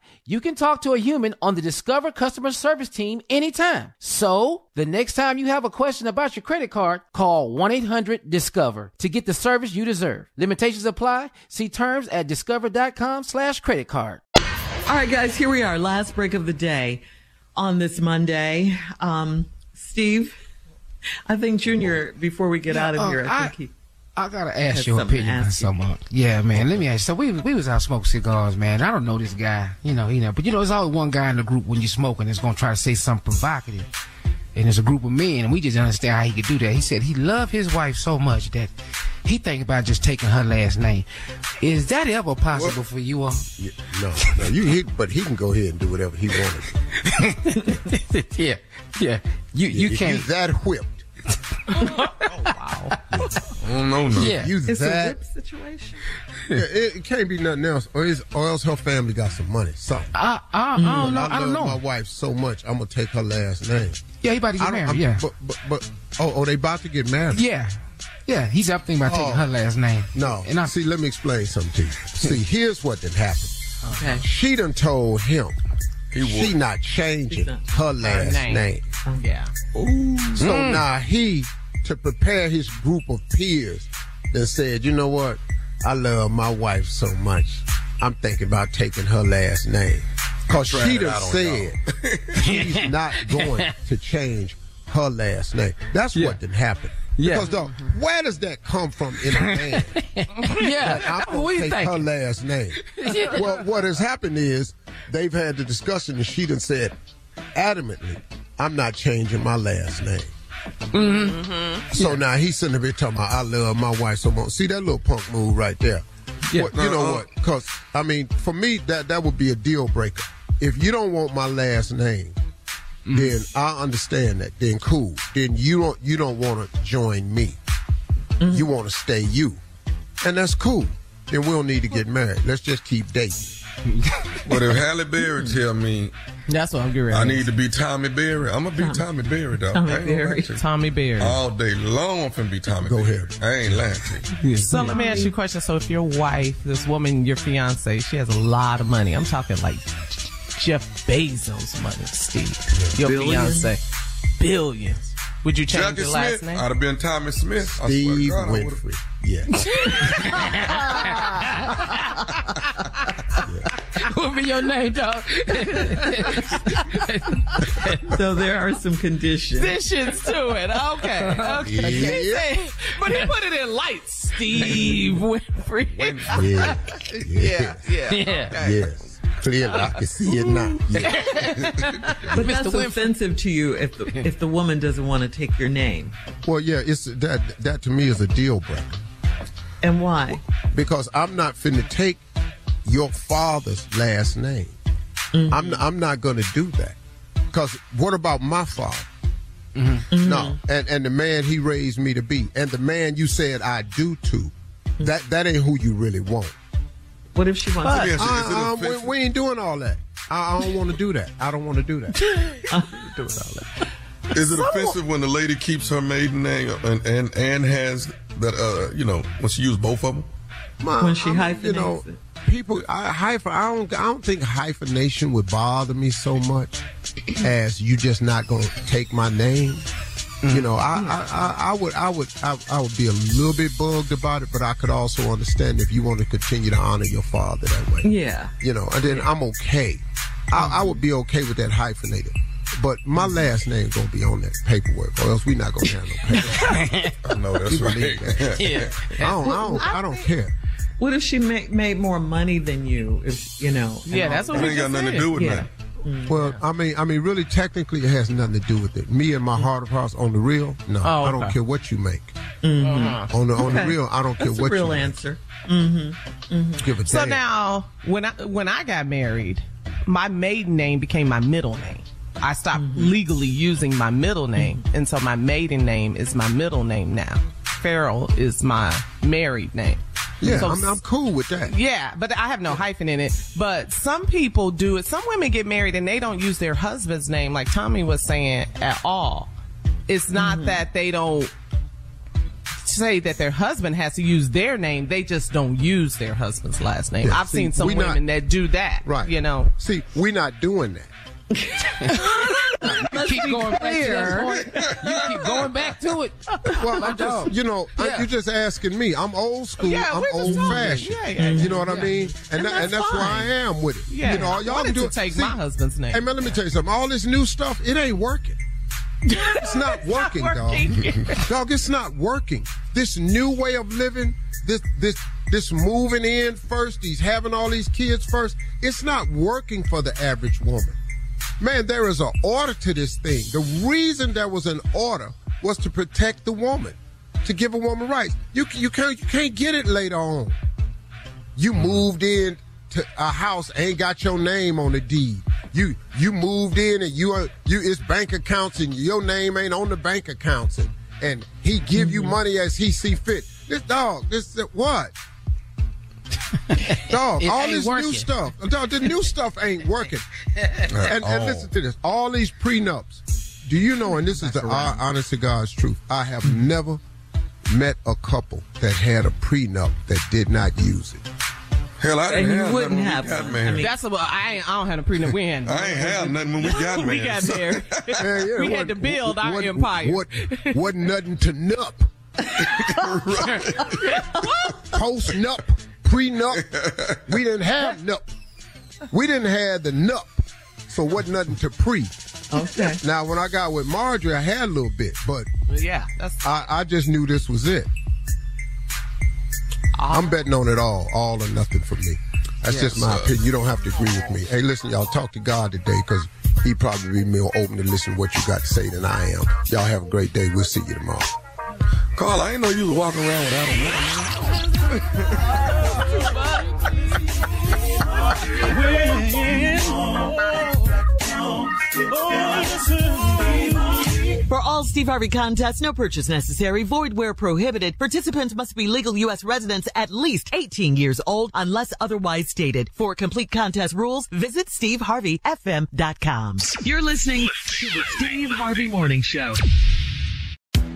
You can talk to a human on the Discover customer service team anytime. So, the next time you have a question about your credit card, call one eight hundred discover to get the service you deserve. Limitations apply. See terms at discover.com slash credit card. All right, guys, here we are. Last break of the day on this Monday. Um, Steve, I think Junior, before we get yeah, out of uh, here, I, I think he... I gotta ask your opinion on something. Yeah, man. Let me ask you. So we we was out smoking cigars, man. I don't know this guy, you know, you know. But you know, there's always one guy in the group when you're smoking that's gonna try to say something provocative. And there's a group of men, and we just understand how he could do that. He said he loved his wife so much that he think about just taking her last name. Is that ever possible well, for you all? Yeah, no, no. You, he, but he can go ahead and do whatever he wanted. yeah, yeah. You yeah, you can't. He's that whipped. oh wow! Oh no, no! Yeah, you it's that, a whip situation. Yeah, it, it can't be nothing else, or, is, or else her family got some money. So I, I, I don't mm. know. I, I don't love know. My wife so much, I'm gonna take her last name. Yeah, he about to get married. I'm, yeah, but, but but oh, oh, they about to get married. Yeah, yeah. He's up thinking about oh, taking her last name. No, and I see. Let me explain something to you. See, here's what did happen. Okay, she done told him. She not changing not. her last her name. name. Oh, yeah. Ooh. So mm. now he, to prepare his group of peers that said, you know what? I love my wife so much. I'm thinking about taking her last name. Because she done said she's not going to change her last name. That's yeah. what didn't happen. Yeah. Because, dog, where does that come from in a man? yeah. I'm going to take her last name. yeah. Well, what has happened is they've had the discussion and she done said adamantly, I'm not changing my last name. Mm-hmm. So yeah. now he's sitting there talking about, I love my wife so much. See, that little punk move right there. Yeah. What, you uh-uh. know what? Because, I mean, for me, that, that would be a deal breaker. If you don't want my last name, Mm. then I understand that. Then cool. Then you don't you don't want to join me. Mm. You want to stay you, and that's cool. Then we don't need to get married. Let's just keep dating. But if Halle Berry tell me, that's what I'm getting. I need to be Tommy Berry. I'm gonna be Tommy, Tommy Berry, dog. Tommy Berry. Tommy Berry. All day long, I'm finna be Tommy. Go Berry. ahead. I ain't lying to you. So let me ask you a question. So if your wife, this woman, your fiance, she has a lot of money. I'm talking like Jeff Bezos' money, Steve. Your Billions. fiance, billions. Would you change Jackie your last Smith? name? I'd have been Tommy Smith. Steve I swear to God, Winfrey. I yeah. yeah. What would be your name, dog? So there are some conditions. Conditions to it. Okay. Okay. Yeah. He said, but he put it in lights. Steve Winfrey. Winfrey. Yeah. Yeah. Yeah. yeah. Okay. Yes. Clearly, I can see it now. Yeah. But that's Mister offensive to you if the, if the woman doesn't want to take your name. Well, yeah, it's that that to me is a deal breaker. And why? Because I'm not finna take your father's last name. Mm-hmm. I'm I'm not gonna do that. Because what about my father? Mm-hmm. Mm-hmm. No, and and the man he raised me to be, and the man you said I do to, mm-hmm. that that ain't who you really want. What if she wants to be uh, um, we, we ain't doing all that. I, I don't want to do that. I don't want to do that. doing all that. Is it so, offensive when the lady keeps her maiden name and and, and has that, uh, you know, when she used both of them? My, when she I hyphenates mean, you know, it. People, I, hyphen, I, don't, I don't think hyphenation would bother me so much as you just not going to take my name. Mm. You know, I, I, I, I would, I would, I, I would be a little bit bugged about it, but I could also understand if you want to continue to honor your father that way. Yeah. You know, and then yeah. I'm okay. I, I would be okay with that hyphenated, but my last name gonna be on that paperwork, or else we not gonna have no paperwork. I know that's you right. That. Yeah. I don't, I don't, I, I don't care. What if she make, made more money than you? If you know. Yeah, that's what we ain't got nothing said. to do with yeah. that. Mm, well, yeah. I mean, I mean, really, technically, it has nothing to do with it. Me and my heart of hearts on the real, no, oh, okay. I don't care what you make. Mm-hmm. On the on okay. the real, I don't That's care what real you answer. make. Mm-hmm. Mm-hmm. Give a so damn. now, when I when I got married, my maiden name became my middle name. I stopped mm-hmm. legally using my middle name, and so my maiden name is my middle name now. Farrell is my married name. Yeah, so, I'm, I'm cool with that. Yeah, but I have no hyphen in it. But some people do it. Some women get married and they don't use their husband's name, like Tommy was saying, at all. It's not mm-hmm. that they don't say that their husband has to use their name. They just don't use their husband's last name. Yeah, I've see, seen some women not, that do that. Right. You know. See, we're not doing that. you, keep going back to that you keep going back to it. Well, I'm just, you know, yeah. I, you're just asking me. I'm old school. Yeah, I'm old fashioned. Yeah, yeah, yeah, you know what yeah. I mean? And, and that, that's, and that's where I am with it. Yeah. You know, all y'all can do is take see, my husband's name. Hey, man, let me yeah. tell you something. All this new stuff, it ain't working. It's not working, it's not working. dog. dog, it's not working. This new way of living, this this this moving in first, these having all these kids first, it's not working for the average woman. Man, there is an order to this thing. The reason there was an order was to protect the woman, to give a woman rights. You you can't you can't get it later on. You moved in to a house, ain't got your name on the deed. You you moved in and you are, you it's bank accounts and your name ain't on the bank accounts and, and he give you money as he see fit. This dog, this what? Dog, all this working. new stuff. Dog, the new stuff ain't working. And, and listen to this. All these prenups. Do you know, and this is That's the right. honest to God's truth, I have never met a couple that had a prenup that did not use it. Hell, I didn't have nothing when have we got married. I mean, that's about, I, ain't, I don't have a prenup. We ain't. I ain't have nothing when we got married. we got married. yeah, yeah, we what, had to build what, our what, empire. What, what nothing to nup. Post nup. Pre-nup, we didn't have nup. We didn't have the nup, so wasn't nothing to pre. Okay. Now, when I got with Marjorie, I had a little bit, but yeah, that's... I, I just knew this was it. Ah. I'm betting on it all, all or nothing for me. That's yes, just my sir. opinion. You don't have to agree with me. Hey, listen, y'all, talk to God today, because he probably be more open to listen to what you got to say than I am. Y'all have a great day. We'll see you tomorrow. Carl, I didn't know you was walking around without a man. For all Steve Harvey contests, no purchase necessary, void where prohibited. Participants must be legal U S residents at least eighteen years old unless otherwise stated. For complete contest rules, visit Steve Harvey F M dot com. You're listening to the Steve Harvey Morning Show.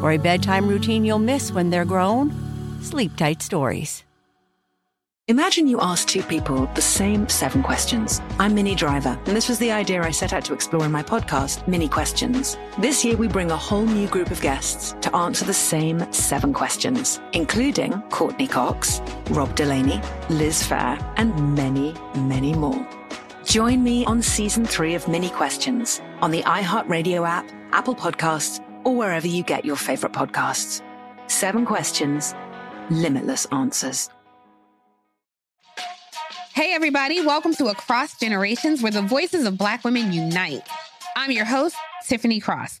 Or a bedtime routine you'll miss when they're grown? Sleep Tight Stories. Imagine you ask two people the same seven questions. I'm Minnie Driver, and this was the idea I set out to explore in my podcast, Mini Questions. This year, we bring a whole new group of guests to answer the same seven questions, including Courtney Cox, Rob Delaney, Liz Phair, and many, many more. Join me on season three of Mini Questions on the iHeartRadio app, Apple Podcasts, or wherever you get your favorite podcasts. Seven questions, limitless answers. Hey, everybody. Welcome to Across Generations, where the voices of Black women unite. I'm your host, Tiffany Cross.